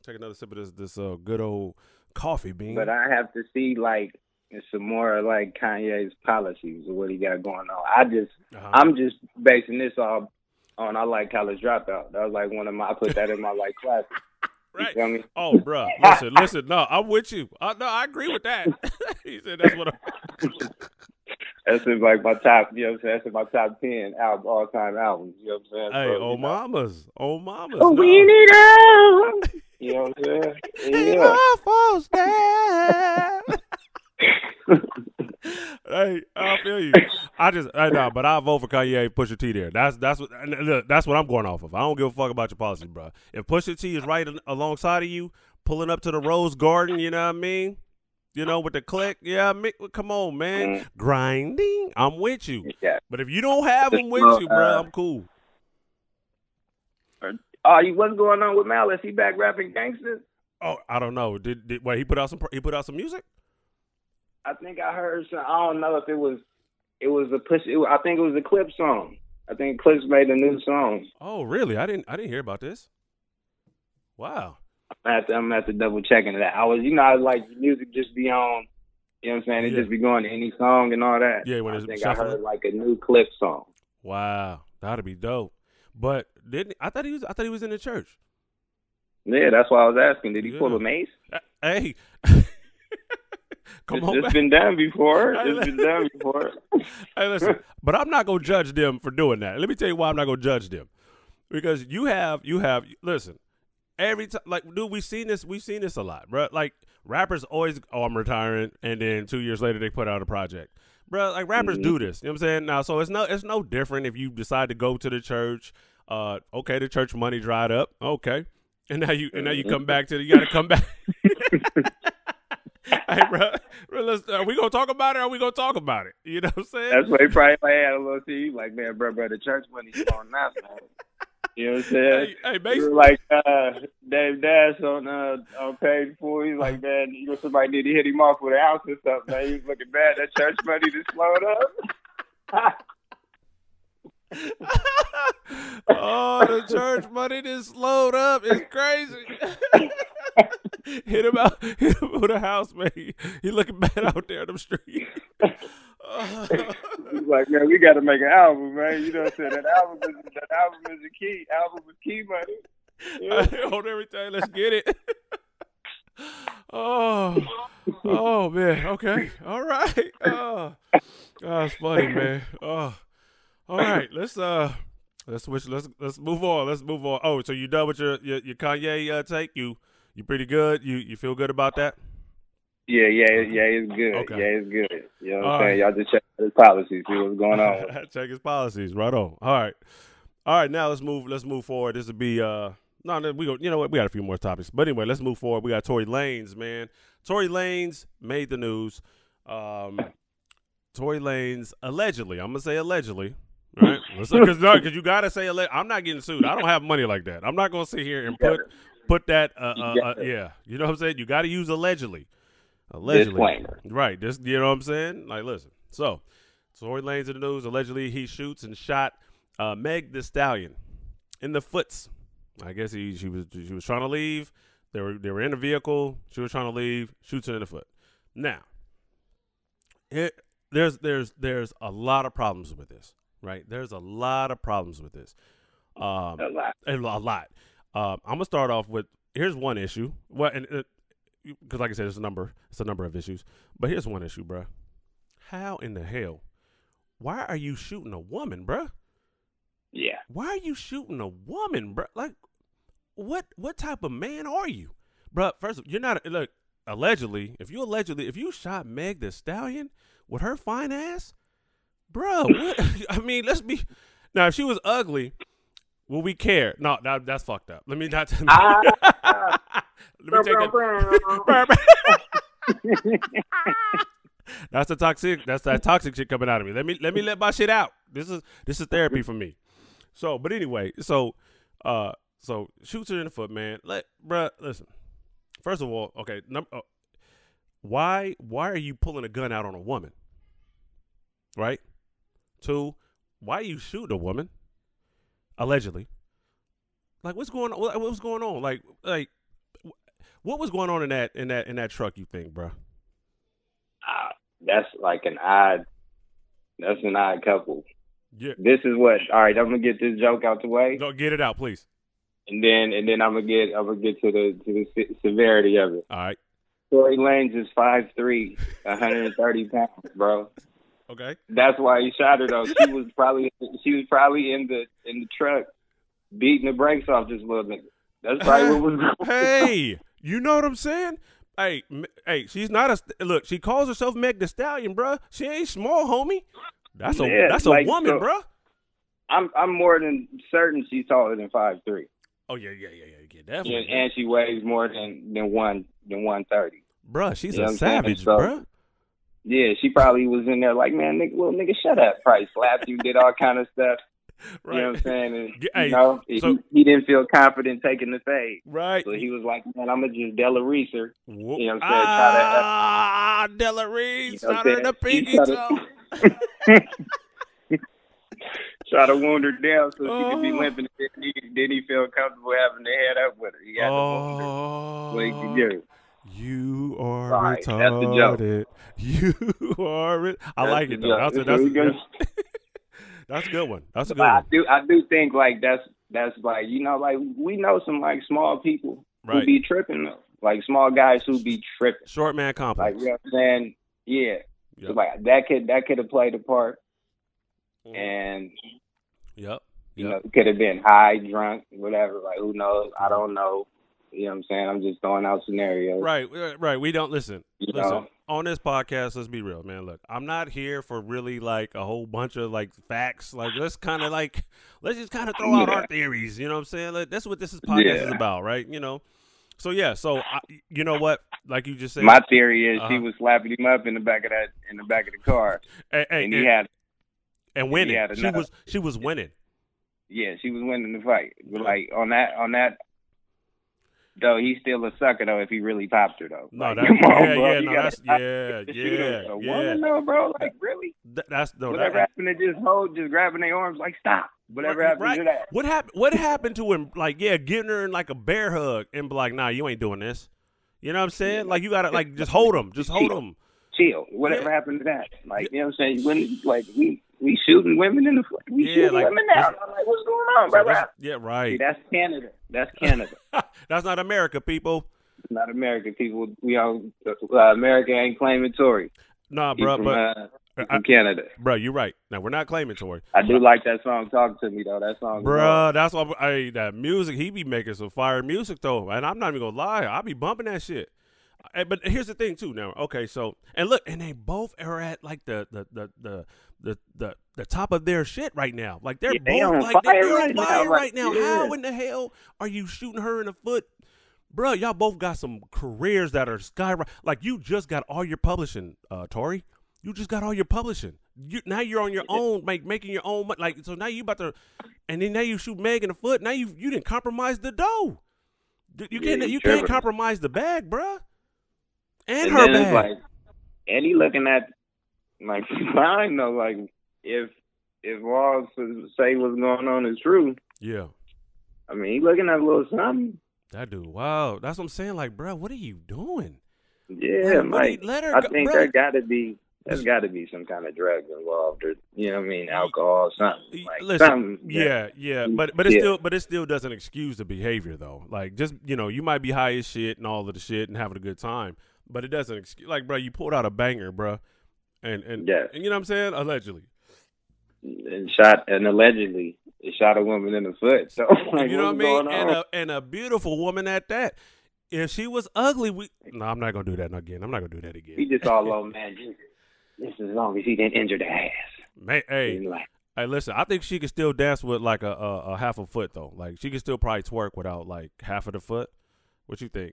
Take another sip of this good old coffee bean. But I have to see, like, it's some more like Kanye's policies or what he got going on. I'm just basing this all on I like College Dropout. That was like one of my. I put that in my like class. Right. You feel me? Oh, bro, listen. No, I'm with you. I agree with that. He said that's what. That's in like my top. You know what I'm saying? That's in my top 10 all time albums. You know what I'm saying? Hey, so, oh mamas. Oh, no. We need it. You know what I'm saying? Yeah. Almost there. Hey, I feel you. But I vote for Kanye. Pusha T there. That's what I'm going off of. I don't give a fuck about your policy, bro. If Pusha T is right alongside of you, pulling up to the Rose Garden, you know what I mean? You know, with the click, yeah. Come on, man, grinding. I'm with you. Yeah. But if you don't have him with you, bro, I'm cool. What's going on with Malice? He back rapping gangsters? Oh, I don't know. Wait, he put out some music? I think I heard some, I don't know if it was a push. I think it was a Clip song. I think Clips made a new song. Oh, really? I didn't hear about this. Wow. I'm gonna have to double check into that. I was like music just be on. You know what I'm saying? It just be going to any song and all that. Yeah. When I think I heard like a new Clip song. Wow, that'd be dope. But I thought he was in the church. Yeah, that's why I was asking. Did he pull a mace? Hey. It's been done before. Hey, listen, but I'm not gonna judge them for doing that. Let me tell you why I'm not gonna judge them, because you have. Listen, every time, like, dude, we've seen this a lot, bro. Like, rappers always, I'm retiring, and then 2 years later they put out a project, bro. Like, rappers do this. You know what I'm saying? Now, so it's no different if you decide to go to the church. Okay, the church money dried up. Okay, and now you come back to you got to come back. Hey, bro, are we going to talk about it or are we going to talk about it? You know what I'm saying? That's why he probably had a little tea. Like, man, bro, the church money's on that, man. You know what I'm saying? Hey, basically. Like Dave Dash on page 4. He's like, man, you know, somebody need to hit him off with an ounce or something. Man, he was looking bad. That church money just slowed up. Oh, the church money just slowed up. It's crazy. Hit him with a house, man. He looking bad out there on them streets. He's like, man, we got to make an album, man. You know what I'm saying? That album is the key. Album is key money. Yeah. On everything, let's get it. Oh, man. Okay, all right. Oh, it's funny, man. Oh, all right. Let's switch. Let's move on. Oh, so you done with your Kanye take? You pretty good? You feel good about that? Yeah, it's good. Okay. Yeah, it's good. You know what I'm saying? Y'all just check his policies, see what's going on. Check his policies, right on. All right. Now let's move forward. This would be we go. You know what? We got a few more topics, but anyway, let's move forward. We got Tory Lanez, man. Tory Lanez made the news. Tory Lanez allegedly. I'm gonna say allegedly. Right? Because you gotta say allegedly. I'm not getting sued. I don't have money like that. I'm not gonna sit here and put that, you know what I'm saying? You got to use allegedly, right? This, you know what I'm saying? Like, listen, so Tory Lanez in the news, allegedly he shoots and shot Meg Thee Stallion in the foots. I guess she was trying to leave. They were in the vehicle. She was trying to leave. Shoots her in the foot. Now, there's a lot of problems with this, right? There's a lot of problems with this. A lot. I'm gonna start off with here's one issue. Well, and because like I said, it's a number of issues. But here's one issue, bruh. How in the hell? Why are you shooting a woman, bruh? Yeah. Why are you shooting a woman, bruh? Like, what type of man are you, bruh? First, you're not. Look, if you shot Meg Thee Stallion with her fine ass, bro. I mean, let's be. Now, if she was ugly, will we care? No, that's fucked up. Let me not. Let me take it. That's that toxic shit coming out of me. Let me let my shit out. This is therapy for me. So, but anyway, so shoots her in the foot, man. Listen. First of all, okay, why are you pulling a gun out on a woman? Right? 2, why are you shooting a woman? Allegedly. Like, what's going on? Like what was going on in that truck, you think, bro? That's an odd couple. Yeah. All right, I'm gonna get this joke out the way. No, get it out, please. And then I'm gonna get to the severity of it. All right. Tory Lanez is 5'3", 130 pounds, bro. Okay. That's why he shot her though. She was probably in the truck beating the brakes off this little nigga. That's probably what was going on. Hey, you know what I'm saying? Hey, she's not a look. She calls herself Meg Thee Stallion, bro. She ain't small, homie. That's a woman, so, bro. I'm more than certain she's taller than 5'3". Oh yeah, definitely. And she weighs more than 130. Bruh, she's a savage, so, bruh. Yeah, she probably was in there like, man, little nigga, shut up. Probably slapped you, did all kind of stuff. Right. You know what I'm saying? And, hey, you know, so, he didn't feel confident taking the fade. Right. So he was like, man, I'm going to just Della Reeser. You know what I'm saying? Della Reese, shot her in the pinky toe. Try to wound her down so she could be limping. Then he feel comfortable having to head up with her. He had to wound her. What he could do. You are right, retarded. You are it. I like it though. That's a good. That's a good one. That's a good one. I do think like that's like, you know, like we know some like small people who be tripping though. Like small guys who be tripping. Short man complex. Like, you know what I'm saying? Yeah. Yep. So, like that could have played a part. And you know, could have been high, drunk, whatever. Like who knows? I don't know. You know what I'm saying? I'm just throwing out scenarios. Right. We don't listen. You listen, know? On this podcast, let's be real, man. Look, I'm not here for really like a whole bunch of like facts. Like let's just kind of throw out our theories. You know what I'm saying? Like, that's what this podcast is about, right? You know. So yeah. So you know what? Like you just said, my theory is she was slapping him up in the back of the car, and winning. She was winning. Yeah, she was winning the fight. But like on that. Though he's still a sucker though if he really popped her though. No, that's woman though, bro. Like really? Whatever happened to just grabbing their arms, like stop. Whatever happened to that? What happened to him? Like getting her in like a bear hug and be like, nah, you ain't doing this. You know what I'm saying? Like you gotta like just hold him, chill. Whatever happened to that? Like you know what I'm saying? When like we shooting women in the foot. We shooting women out. I'm like, what's going on, bro? Yeah, right. See, that's Canada. That's not America, people. Not America, people. We all America ain't claiming Tory. Nah, bro, from Canada. Bro, you're right. Now we're not claiming Tory. I do like that song. Talk to me though. That song, bro. That's why that music. He be making some fire music though, and I'm not even gonna lie. I be bumping that shit. But here's the thing too. Now, okay, so and look, and they both are at like the top of their shit right now. Like they're both like they're on fire right now. How in the hell are you shooting her in the foot, bro? Y'all both got some careers that are skyrocketing. Like you just got all your publishing, Tory. You just got all your publishing. Now you're on your own, making your own money. Like so now you about to, and then now you shoot Meg in the foot. Now you didn't compromise the dough. You can't compromise the bag, bro. And her bag. Like, and he looking at, like, I don't know, like, if all say what's going on is true, yeah, I mean, he looking at a little something. That dude, wow. That's what I'm saying. Like, bro, what are you doing? Yeah, like, let her there's got to be some kind of drugs involved, or you know what I mean, alcohol, something. Like, listen, something. Yeah, but it still doesn't excuse the behavior though. Like, just you know, you might be high as shit and all of the shit and having a good time, but it doesn't excuse. Like, bro, you pulled out a banger, bro, and you know what I'm saying, allegedly. It shot a woman in the foot. So like, you know what I mean, and a beautiful woman at that. If she was ugly, I'm not gonna do that again. He just all over, man. This is as long as he didn't injure the ass. Man, hey, listen. I think she could still dance with like a half a foot though. Like she could still probably twerk without like half of the foot. What you think?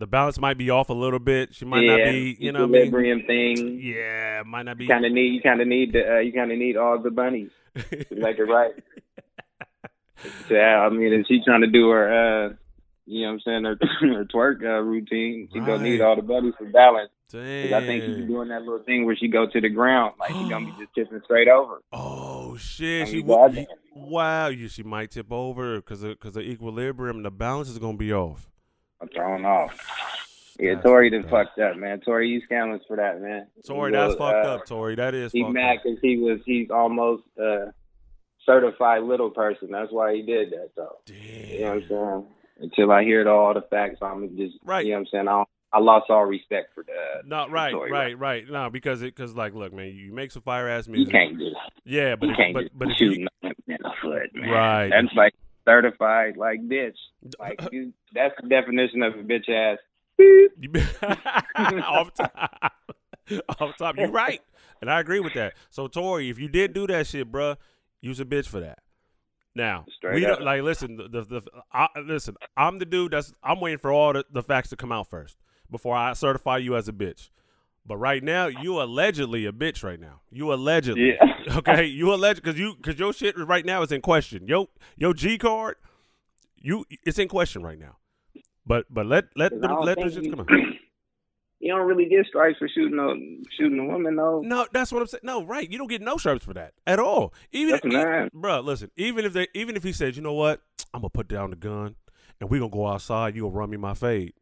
The balance might be off a little bit. She might not be, you know, equilibrium thing. Yeah, might not be. You kind of need all the bunnies to make it right. Yeah, I mean, if she's trying to do her, you know, what I'm saying her twerk routine, she gonna need all the bunnies for balance. Dang. I think she's doing that little thing where she go to the ground, like she's gonna be just tipping straight over. Oh shit! She might tip over because the equilibrium, the balance is gonna be off. Thrown off. Yeah, Tory done fucked up, man. Tory, you scandalous for that, man. Tory, that's fucked up, Tory. That is fucked up. He's mad because he's almost certified little person. That's why he did that, though. Damn. You know what I'm saying? Until I hear all the facts, I'm just, right. You know what I'm saying? I lost all respect for that. No, right. No, because like, look, man, you make some fire-ass music. You can't do that. Yeah, but... You can't shoot nothing in the foot, man. Right. That's like... certified like bitch, like you, that's the definition of a bitch ass. off top, you're right, and I agree with that. So Tory, if you did do that shit, bruh, use a bitch for that. Now straight we up. Don't, like listen. Listen, I'm the dude that's I'm waiting for all the facts to come out first before I certify you as a bitch. But right now, you allegedly a bitch. Right now, you allegedly, yeah. Okay? You alleged because your shit right now is in question. Your G card, it's in question right now. But let the shit come out. You don't really get stripes for shooting a woman, though. No, that's what I'm saying. No, right? You don't get no stripes for that at all. Even if he says, you know what, I'm gonna put down the gun and we are gonna go outside. You gonna run me my fade,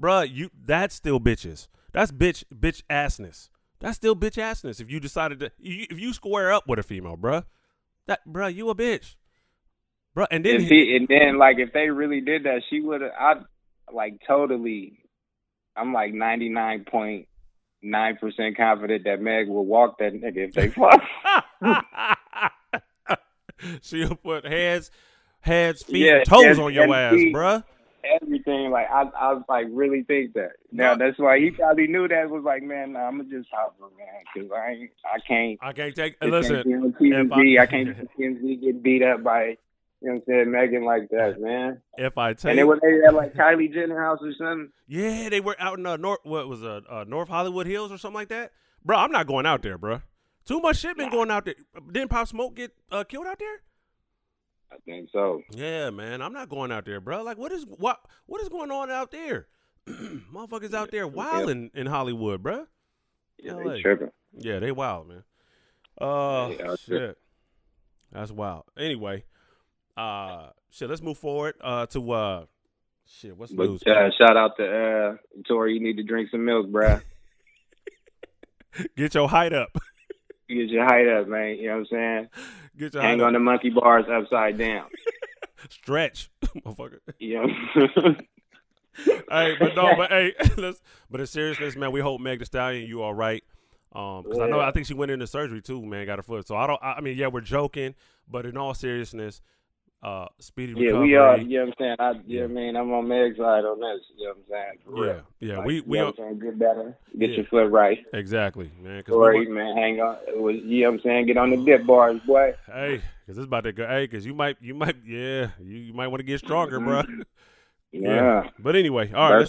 bruh. That's still bitches. That's bitch assness. That's still bitch assness. If you decided to, if you square up with a female, bruh, you a bitch, bruh. And then, if they really did that, she would have. I'm like 99.9% confident that Meg will walk that nigga if they fuck. She'll put hands, feet, toes on your ass, bruh. Everything, like I like really think that. Now that's why he probably knew that was like, man, nah, I'm gonna just hop for man because I can't take. Listen, I can't see TMZ get beat up by, you know what I'm saying, Megan like that, man. If I take, and it was at like Kylie Jenner house or something. Yeah, they were out in North Hollywood Hills or something like that, bro. I'm not going out there, bro. Too much shit been going out there. Didn't Pop Smoke get killed out there? I think so. Yeah, man. I'm not going out there, bro. Like, what is going on out there? Motherfuckers out there wilding in Hollywood, bro. Yeah, LA. They tripping. Yeah, they wild, man. Shit. That's wild. Anyway, shit, let's move forward to, shit, what's news? Shout out to Tory, you need to drink some milk, bro. Get your height up. Get your height up, man. You know what I'm saying? Get your Hang on the monkey bars upside down. Stretch, motherfucker. Yeah. Hey, but in seriousness, man, we hope Meg Thee Stallion, you all right. Because I think she went into surgery too, man, got her foot. So we're joking, but in all seriousness, speedy recovery. Yeah, we are. You know what I'm saying? I'm on Meg's side on this. You know what I'm saying? For real. Yeah. Like, we you know what I'm saying? Get better. Get your foot right. Exactly, man. Sorry, man. Hang on. You know what I'm saying? Get on the dip bars, boy. Hey, because it's about to go. Hey, because you might want to get stronger, bro. Yeah. But anyway, all right.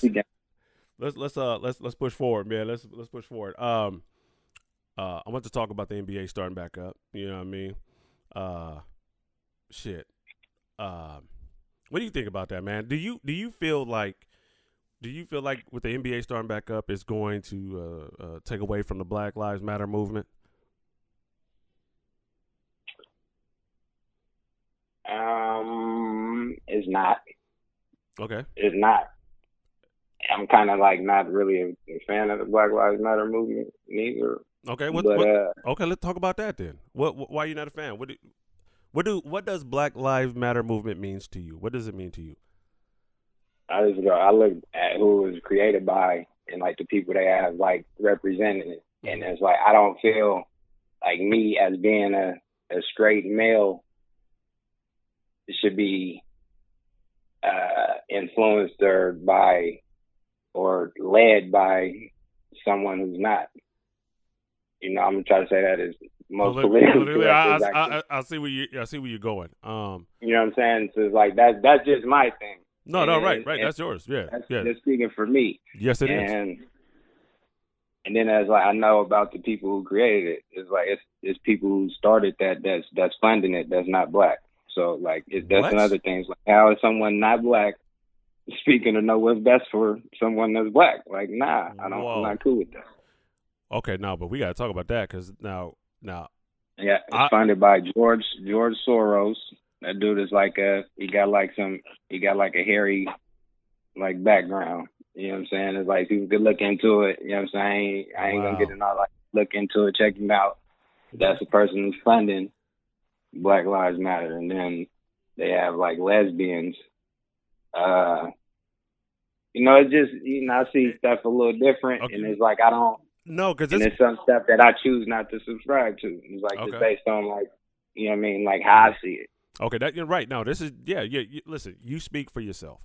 Let's push forward, man. Let's push forward. I want to talk about the NBA starting back up. You know what I mean? Shit. What do you think about that, man? Do you feel like with the NBA starting back up, it's going to take away from the Black Lives Matter movement? As It's not. Okay. It's not. I'm kind of like not really a fan of the Black Lives Matter movement neither. Okay. Okay. Let's talk about that then. Why are you not a fan? What does Black Lives Matter movement means to you? What does it mean to you? I look at who it was created by and like the people they have like representing it. And it's like, I don't feel like me as being a straight male should be influenced or led by someone who's not. You know, I'm gonna try to say that is most politically. I see where you're going. You know what I'm saying? So it's like that's just my thing. No, right. That's yours. Yeah, that's speaking for me. Yes, it is. And then as like I know about the people who created it, it's like it's people who started that's funding it that's not black. So like that's another thing. It's like how is someone not black speaking to know what's best for someone that's black? Like nah, I'm not cool with that. Okay, no, but we gotta talk about that because now. Yeah, it's funded by George Soros. That dude is like he got like a hairy like background. You know what I'm saying? It's like people could look into it. You know what I'm saying? I ain't gonna get in all like look into it, check him out. That's the person who's funding Black Lives Matter, and then they have like lesbians. You know, it's just I see stuff a little different, okay. And it's like I don't. No, because there's some stuff that I choose not to subscribe to. It's like just based on like you know what I mean, like how I see it. Okay, that you're right. No, this is listen, you speak for yourself.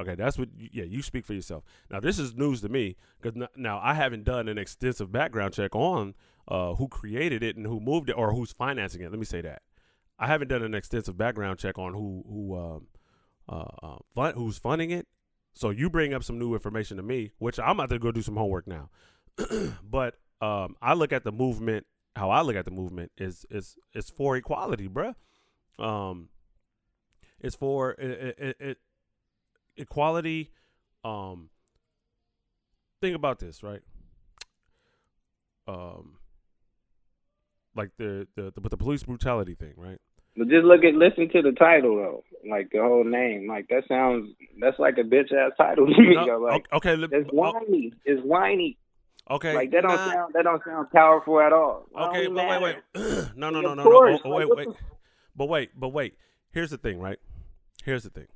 Okay, that's what. Yeah, you speak for yourself. Now, this is news to me because now I haven't done an extensive background check on who created it and who moved it or who's financing it. Let me say that I haven't done an extensive background check on who's funding it. So you bring up some new information to me, which I'm about to go do some homework now. But I look at the movement. How I look at the movement is for equality, bruh. It's for it equality. Think about this, right? Like the police brutality thing, right? But just listen to the title though, like the whole name, like that's like a bitch ass title to me. No, like, okay, it's whiny. It's whiny. Okay, like that don't sound powerful at all. Okay, wait. No. Wait. But wait. Here's the thing, right? Here's the thing.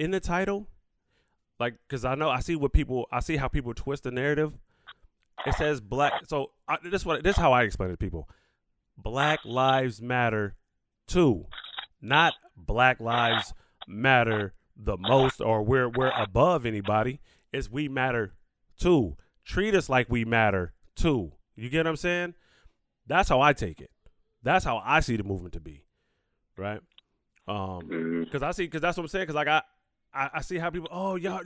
In the title, like, because I see how people twist the narrative. It says black. So this is how I explain it to people. Black Lives Matter 2, not Black Lives Matter the most, or we're above anybody. It's we matter too. Treat us like we matter too. You get what I'm saying? That's how I take it. That's how I see the movement to be, right? Because that's what I'm saying. Because like I see how people. Oh, y'all,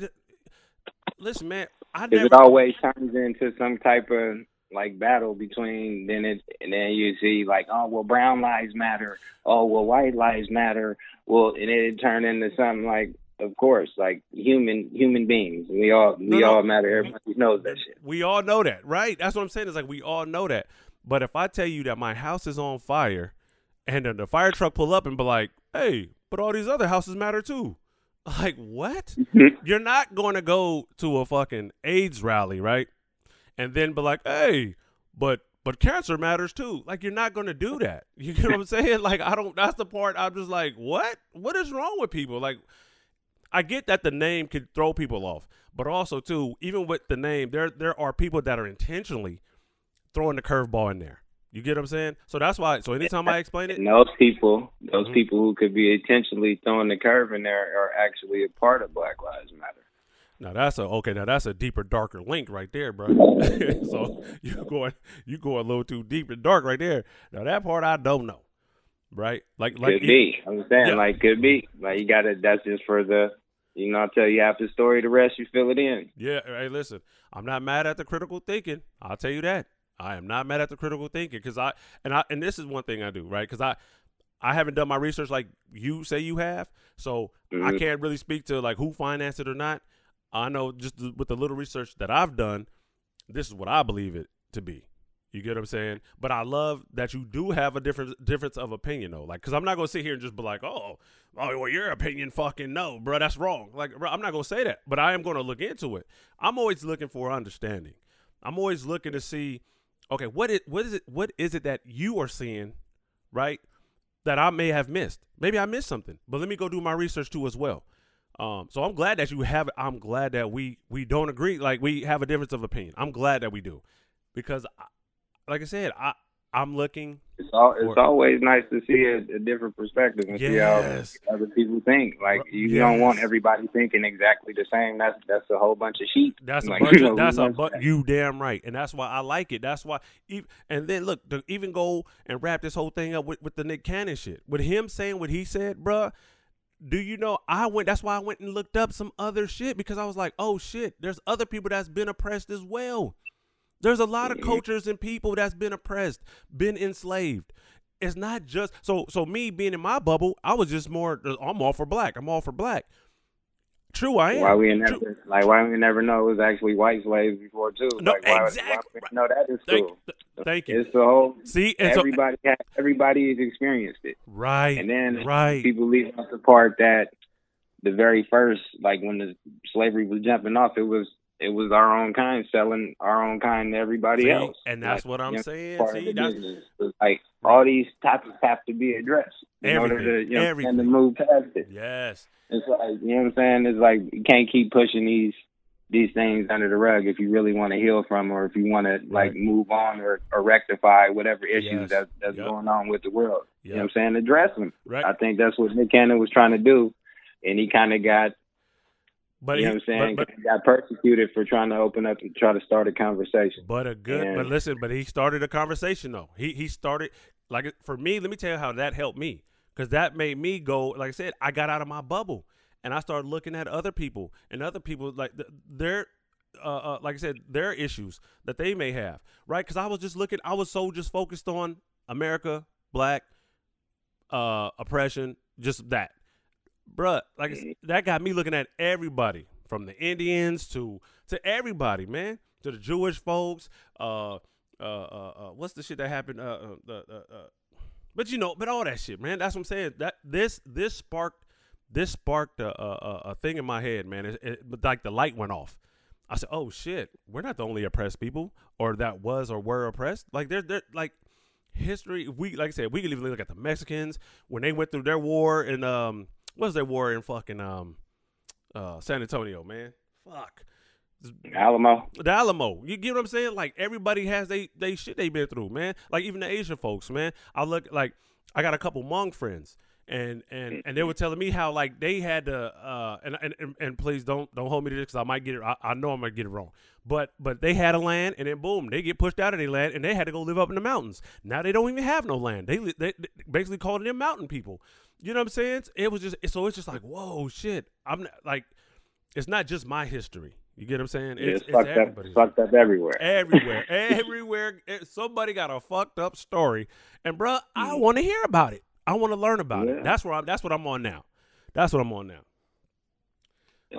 listen, man. It always turns into some type of like battle between and then you see like, oh well, brown lives matter. Oh well, white lives matter. Well, and it turned into something like, of course, like human beings. We all matter. Everybody knows that shit. We all know that, right? That's what I'm saying. It's like we all know that. But if I tell you that my house is on fire and then the fire truck pull up and be like, hey, but all these other houses matter too. Like, what? You're not going to go to a fucking AIDS rally, right? And then be like, hey, but cancer matters too. Like, you're not going to do that. You get what I'm saying? Like, that's the part I'm just like, what? What is wrong with people? Like, I get that the name could throw people off, but also too, even with the name, there are people that are intentionally throwing the curveball in there. You get what I'm saying? So that's why. So anytime I explain it, and those people who could be intentionally throwing the curve in there are actually a part of Black Lives Matter. Now that's a deeper, darker link right there, bro. So you go a little too deep and dark right there. Now that part I don't know, right? Like could be. I'm saying like could be. Like you got it. That's just for the. I'll tell you half the story. The rest you fill it in. Yeah. Hey, listen. I'm not mad at the critical thinking. I'll tell you that. I am not mad at the critical thinking because and this is one thing I do, right? Because I haven't done my research like you say you have, so I can't really speak to like who financed it or not. I know just with the little research that I've done, this is what I believe it to be. You get what I'm saying? But I love that you do have a difference of opinion, though. Like, because I'm not going to sit here and just be like, oh, well, your opinion, fucking no, bro, that's wrong. Like, bro, I'm not going to say that, but I am going to look into it. I'm always looking for understanding. I'm always looking to see, okay, what is it that you are seeing, right, that I may have missed? Maybe I missed something, but let me go do my research, too, as well. So I'm glad that you have it. I'm glad that we don't agree. Like, we have a difference of opinion. I'm glad that we do, because like I said, I'm looking. It's always nice to see a different perspective and see how other people think. Like, you don't want everybody thinking exactly the same. That's a whole bunch of sheep. That's like, you damn right. And that's why I like it. That's why. And then look, to even go and wrap this whole thing up with the Nick Cannon shit, with him saying what he said, bruh. Do you know, that's why I went and looked up some other shit, because I was like, oh shit, there's other people that's been oppressed as well. There's a lot of cultures and people that's been oppressed, been enslaved. It's not just, so me being in my bubble, I was just more, I'm all for black. True, I am. Why we never know it was actually white slaves before, too? No, like, exactly. No, that is cool. Thank you. It's the whole, everybody has experienced it. Right. And then people leave out the part that the very first, like when the slavery was jumping off, it was our own kind selling our own kind to everybody else. And that's what I'm saying. All these topics have to be addressed in order to and to move past it. Yes. It's like, you know what I'm saying? It's like, you can't keep pushing these things under the rug if you really want to heal from, or if you want to move on or rectify whatever issues that's going on with the world. Yep. You know what I'm saying? Address them. Right. I think that's what Nick Cannon was trying to do. And he kind of got, he got persecuted for trying to open up and try to start a conversation. But he started a conversation, though. He started, like, for me, let me tell you how that helped me. Because that made me go, like I said, I got out of my bubble and I started looking at other people, and other people, like their, like I said, their issues that they may have, right? Because I was just looking, I was so just focused on America, black, oppression, just that. Bruh, like I said, that got me looking at everybody, from the Indians to everybody, man, to the Jewish folks. What's the shit that happened? But all that shit, man. That's what I'm saying. That this sparked a thing in my head, man. But like the light went off. I said, "Oh shit, we're not the only oppressed people, or that was or were oppressed. Like they're like history. We like I said, we can even look at the Mexicans when they went through their war in what's their war in fucking San Antonio, man. Fuck." The Alamo. You get what I'm saying? Like, everybody has they shit they been through, man. Like, even the Asian folks, man. I got a couple Hmong friends, and they were telling me how, like, they had to and please don't hold me to this, because I might get it. I know I'm gonna get it wrong. But they had a land, and then boom, they get pushed out of their land, and they had to go live up in the mountains. Now they don't even have no land. They basically called them mountain people. You know what I'm saying? It was just it's just like, whoa, shit. I'm not, like, it's not just my history. You get what I'm saying? It's fucked up everywhere. Everywhere. Somebody got a fucked up story. And, bro, I want to hear about it. I want to learn about it. That's what I'm on now. That's what I'm on now.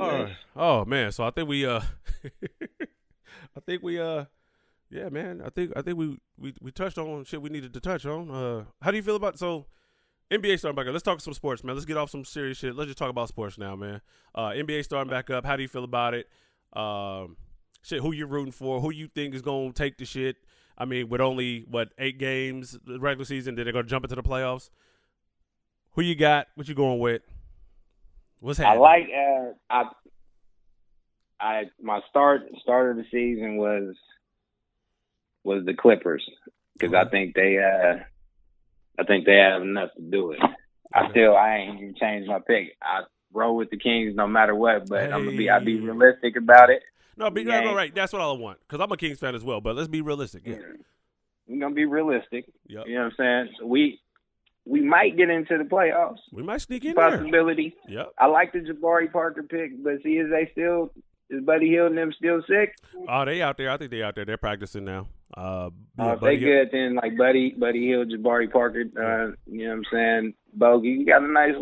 All right. Oh, man. So I think we yeah, man. I think we touched on shit we needed to touch on. How do you feel about NBA starting back up? Let's talk some sports, man. Let's get off some serious shit. Let's just talk about sports now, man. NBA starting back up. How do you feel about it? Shit, who you rooting for? Who you think is gonna take the shit? I mean, with only 8 games the regular season, then they're gonna jump into the playoffs. Who you got? What you going with? What's happening? I my start of the season was the Clippers, because I think they have enough to do it. I ain't even changed my pick. I roll with the Kings no matter what, but I'll be realistic about it. No, be right. That's what I want, because I'm a Kings fan as well. But let's be realistic. Yeah. We're gonna be realistic. Yep. You know what I'm saying? So we might get into the playoffs. We might sneak in. Possibility. There. Yep. I like the Jabari Parker pick, but see, is Buddy Hield and them still sick? Oh, they out there. I think they out there. They're practicing now. They good then. Like Buddy Hield, Jabari Parker. You know what I'm saying? Bogey, we got a nice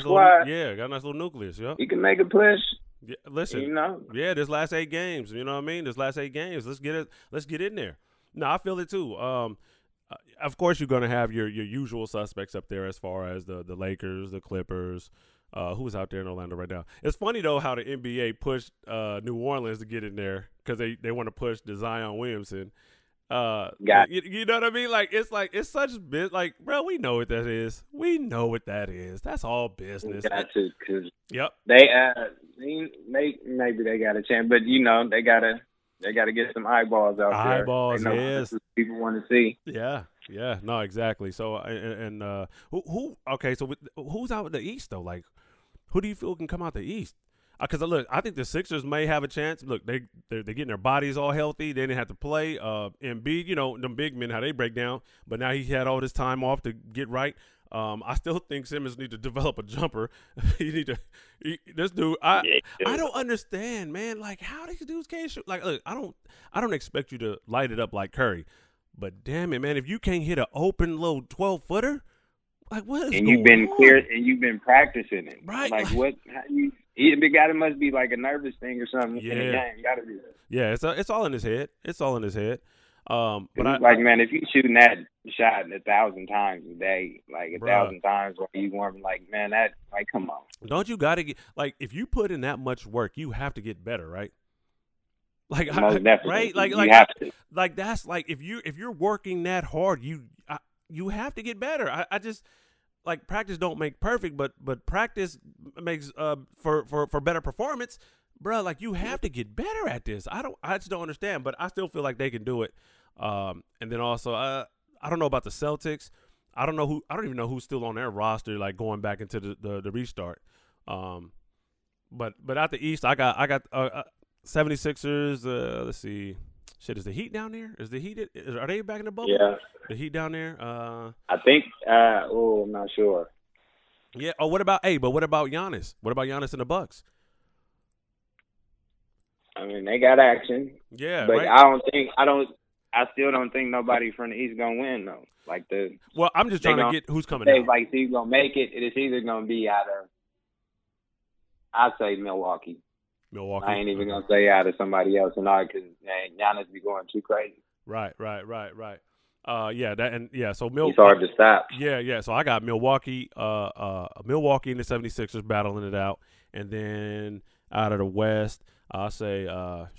squad. Yeah, got a nice little nucleus. Yeah, you can make a push. Yeah, listen, this last 8 games. You know what I mean? Let's get in there. No, I feel it too. Of course, you're going to have your usual suspects up there as far as the Lakers, the Clippers, who's out there in Orlando right now. It's funny, though, how the NBA pushed New Orleans to get in there because they want to push the Zion Williamson. You know what I mean? Like it's such biz. Like, bro, we know what that is. That's all business. Gotcha. Cause yep. Maybe they got a chance, but you know they gotta get some eyeballs out there. Eyeballs, yes. People want to see. Yeah. No, exactly. So and who? Okay, so who's out in the East though? Like, who do you feel can come out the East? Because look, I think the Sixers may have a chance. Look, they're getting their bodies all healthy. They didn't have to play. Embiid, you know, them big men, how they break down. But now he had all this time off to get right. I still think Simmons need to develop a jumper. This dude. I don't understand, man. Like how these dudes can't shoot. Like look, I don't expect you to light it up like Curry, but damn it, man, if you can't hit an open little 12-footer, like what is and you've been on? Clear and you've been practicing it, right? Like what? How you? It must be like a nervous thing or something. Yeah, in the game. Gotta be that. Yeah. It's all in his head. But man, if you shooting that shot 1,000 times a day, like 1,000 times, while you warm, like man, that like come on. Don't you gotta get like if you put in that much work, you have to get better, right? Like right, like you have to. Like that's like if you're working that hard, you have to get better. I just. Like practice don't make perfect, but practice makes for better performance, bro. Like you have to get better at this. I just don't understand, but I still feel like they can do it. And then also, I don't know about the Celtics. I don't even know who's still on their roster. Like going back into the restart. But at the East, I got 76ers. Let's see. Shit, is the Heat down there? Are they back in the bubble? Yeah. The Heat down there? I think, I'm not sure. Yeah, what about Giannis? What about Giannis and the Bucks? I mean, they got action. Yeah, but right? I still don't think nobody from the East going to win, though. Like well, I'm just trying to get who's coming out. Like, if he's going to make it, it's either going to be out of, I'd say Milwaukee. I ain't even gonna say out to somebody else tonight because Giannis be going too crazy. Right. So Milwaukee. It's hard to stop. Yeah. So I got Milwaukee, Milwaukee and the 76ers battling it out, and then out of the West, I'll say, to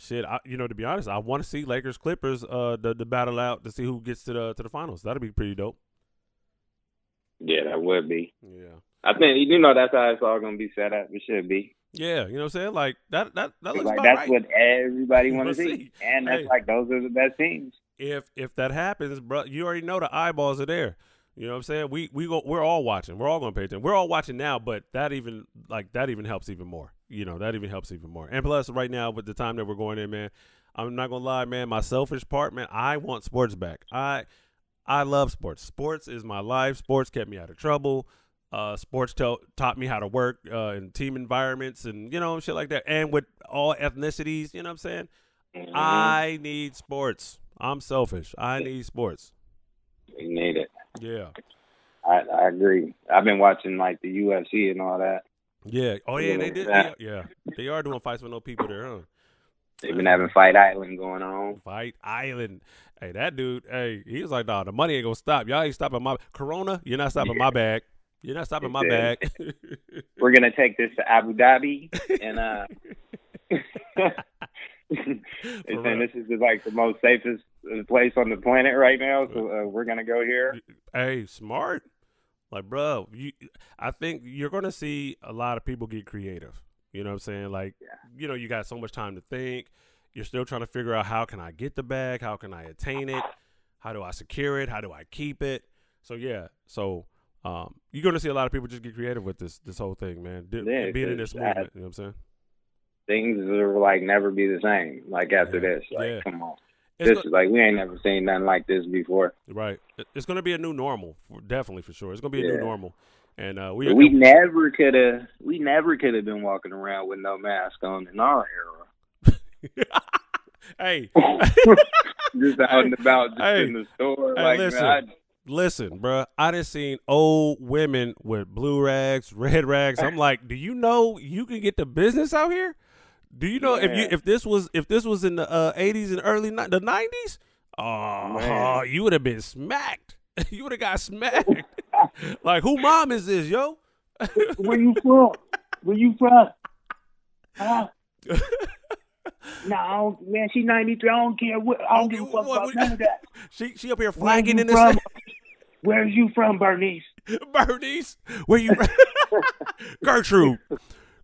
be honest, I want to see Lakers Clippers, the battle out to see who gets to the finals. That'd be pretty dope. Yeah, that would be. Yeah, I think that's how it's all gonna be set up. It should be. Yeah, you know what I'm saying? Like that looks like that's right. What everybody want to see. And that's like those are the best teams. If that happens, bro, you already know the eyeballs are there. You know what I'm saying? We're all watching. We're all going to pay attention. We're all watching now, but that even helps even more. You know, that even helps even more. And plus right now with the time that we're going in, man, I'm not going to lie, man, my selfish part, man, I want sports back. I love sports. Sports is my life. Sports kept me out of trouble. Sports taught me how to work in team environments and, you know, shit like that. And with all ethnicities, you know what I'm saying? Mm-hmm. I need sports. I'm selfish. I need sports. You need it. Yeah. I agree. I've been watching, like, the UFC and all that. Yeah. Oh, yeah, they did. Yeah. They are doing fights with no people there, huh? They've been having Fight Island going on. Fight Island. Hey, that dude, he was like, nah, the money ain't going to stop. Y'all ain't stopping my Corona, you're not stopping my bag. You're not stopping my bag. We're gonna take this to Abu Dhabi, and and then this is like the most safest place on the planet right now. So we're gonna go here. Hey, smart, like bro. I think you're gonna see a lot of people get creative. You know what I'm saying? Like, You know, you got so much time to think. You're still trying to figure out how can I get the bag? How can I attain it? How do I secure it? How do I keep it? So. You're going to see a lot of people just get creative with this whole thing, man. Being in this movement, you know what I'm saying? Things will, like, never be the same, like, after this. Like, Come on. We ain't never seen nothing like this before. Right. It's going to be a new normal, definitely, for sure. It's going to be a new normal. And we never could have been walking around with no mask on in our era. Hey. Just out and about, just in the store. Hey, like, listen. Man, Listen, bro, I done seen old women with blue rags, red rags. I'm like, do you know you can get the business out here? Do you know if this was in the 80s and early the 90s? Oh, you would have been smacked. You would have got smacked. Like, who mom is this, yo? Where you from? Where you from? Huh? No, man, she 93. I don't care. I don't give a fuck about none of that. She up here flagging in this. Where's you from, Bernice? Bernice? Where you Gertrude.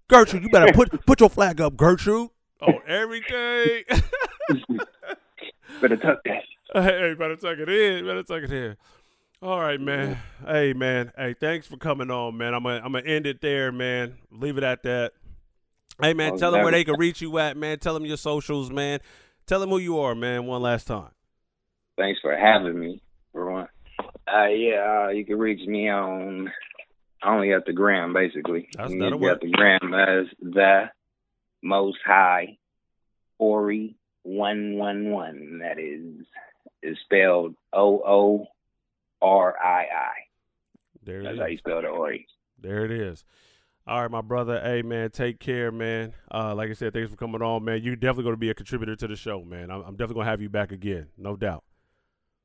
Gertrude, you better put your flag up, Gertrude. On everything. Better tuck that. Hey, better tuck it in. Better tuck it in. All right, man. Hey, man. Hey, thanks for coming on, man. I'm gonna end it there, man. Leave it at that. Hey, man, tell them where they can reach you at, man. Tell them your socials, man. Tell them who you are, man, one last time. Thanks for having me, everyone. You can reach me on only at the gram, basically. That's not a word. At the gram as the Most High Ori 111. That is spelled OORII. There it is. That's how you spell the Ori. There it is. All right, my brother. Hey, man, take care, man. Like I said, thanks for coming on, man. You're definitely going to be a contributor to the show, man. I'm definitely going to have you back again, no doubt.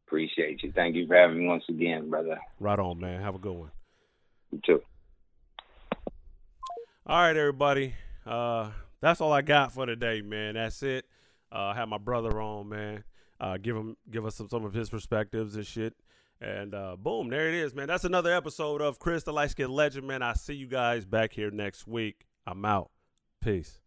Appreciate you. Thank you for having me once again, brother. Right on, man. Have a good one. You too. All right, everybody. That's all I got for today, man. That's it. I had my brother on, man. Give us some of his perspectives and shit. And boom, there it is, man. That's another episode of Chris the Light Skin Legend, man. I see you guys back here next week. I'm out. Peace.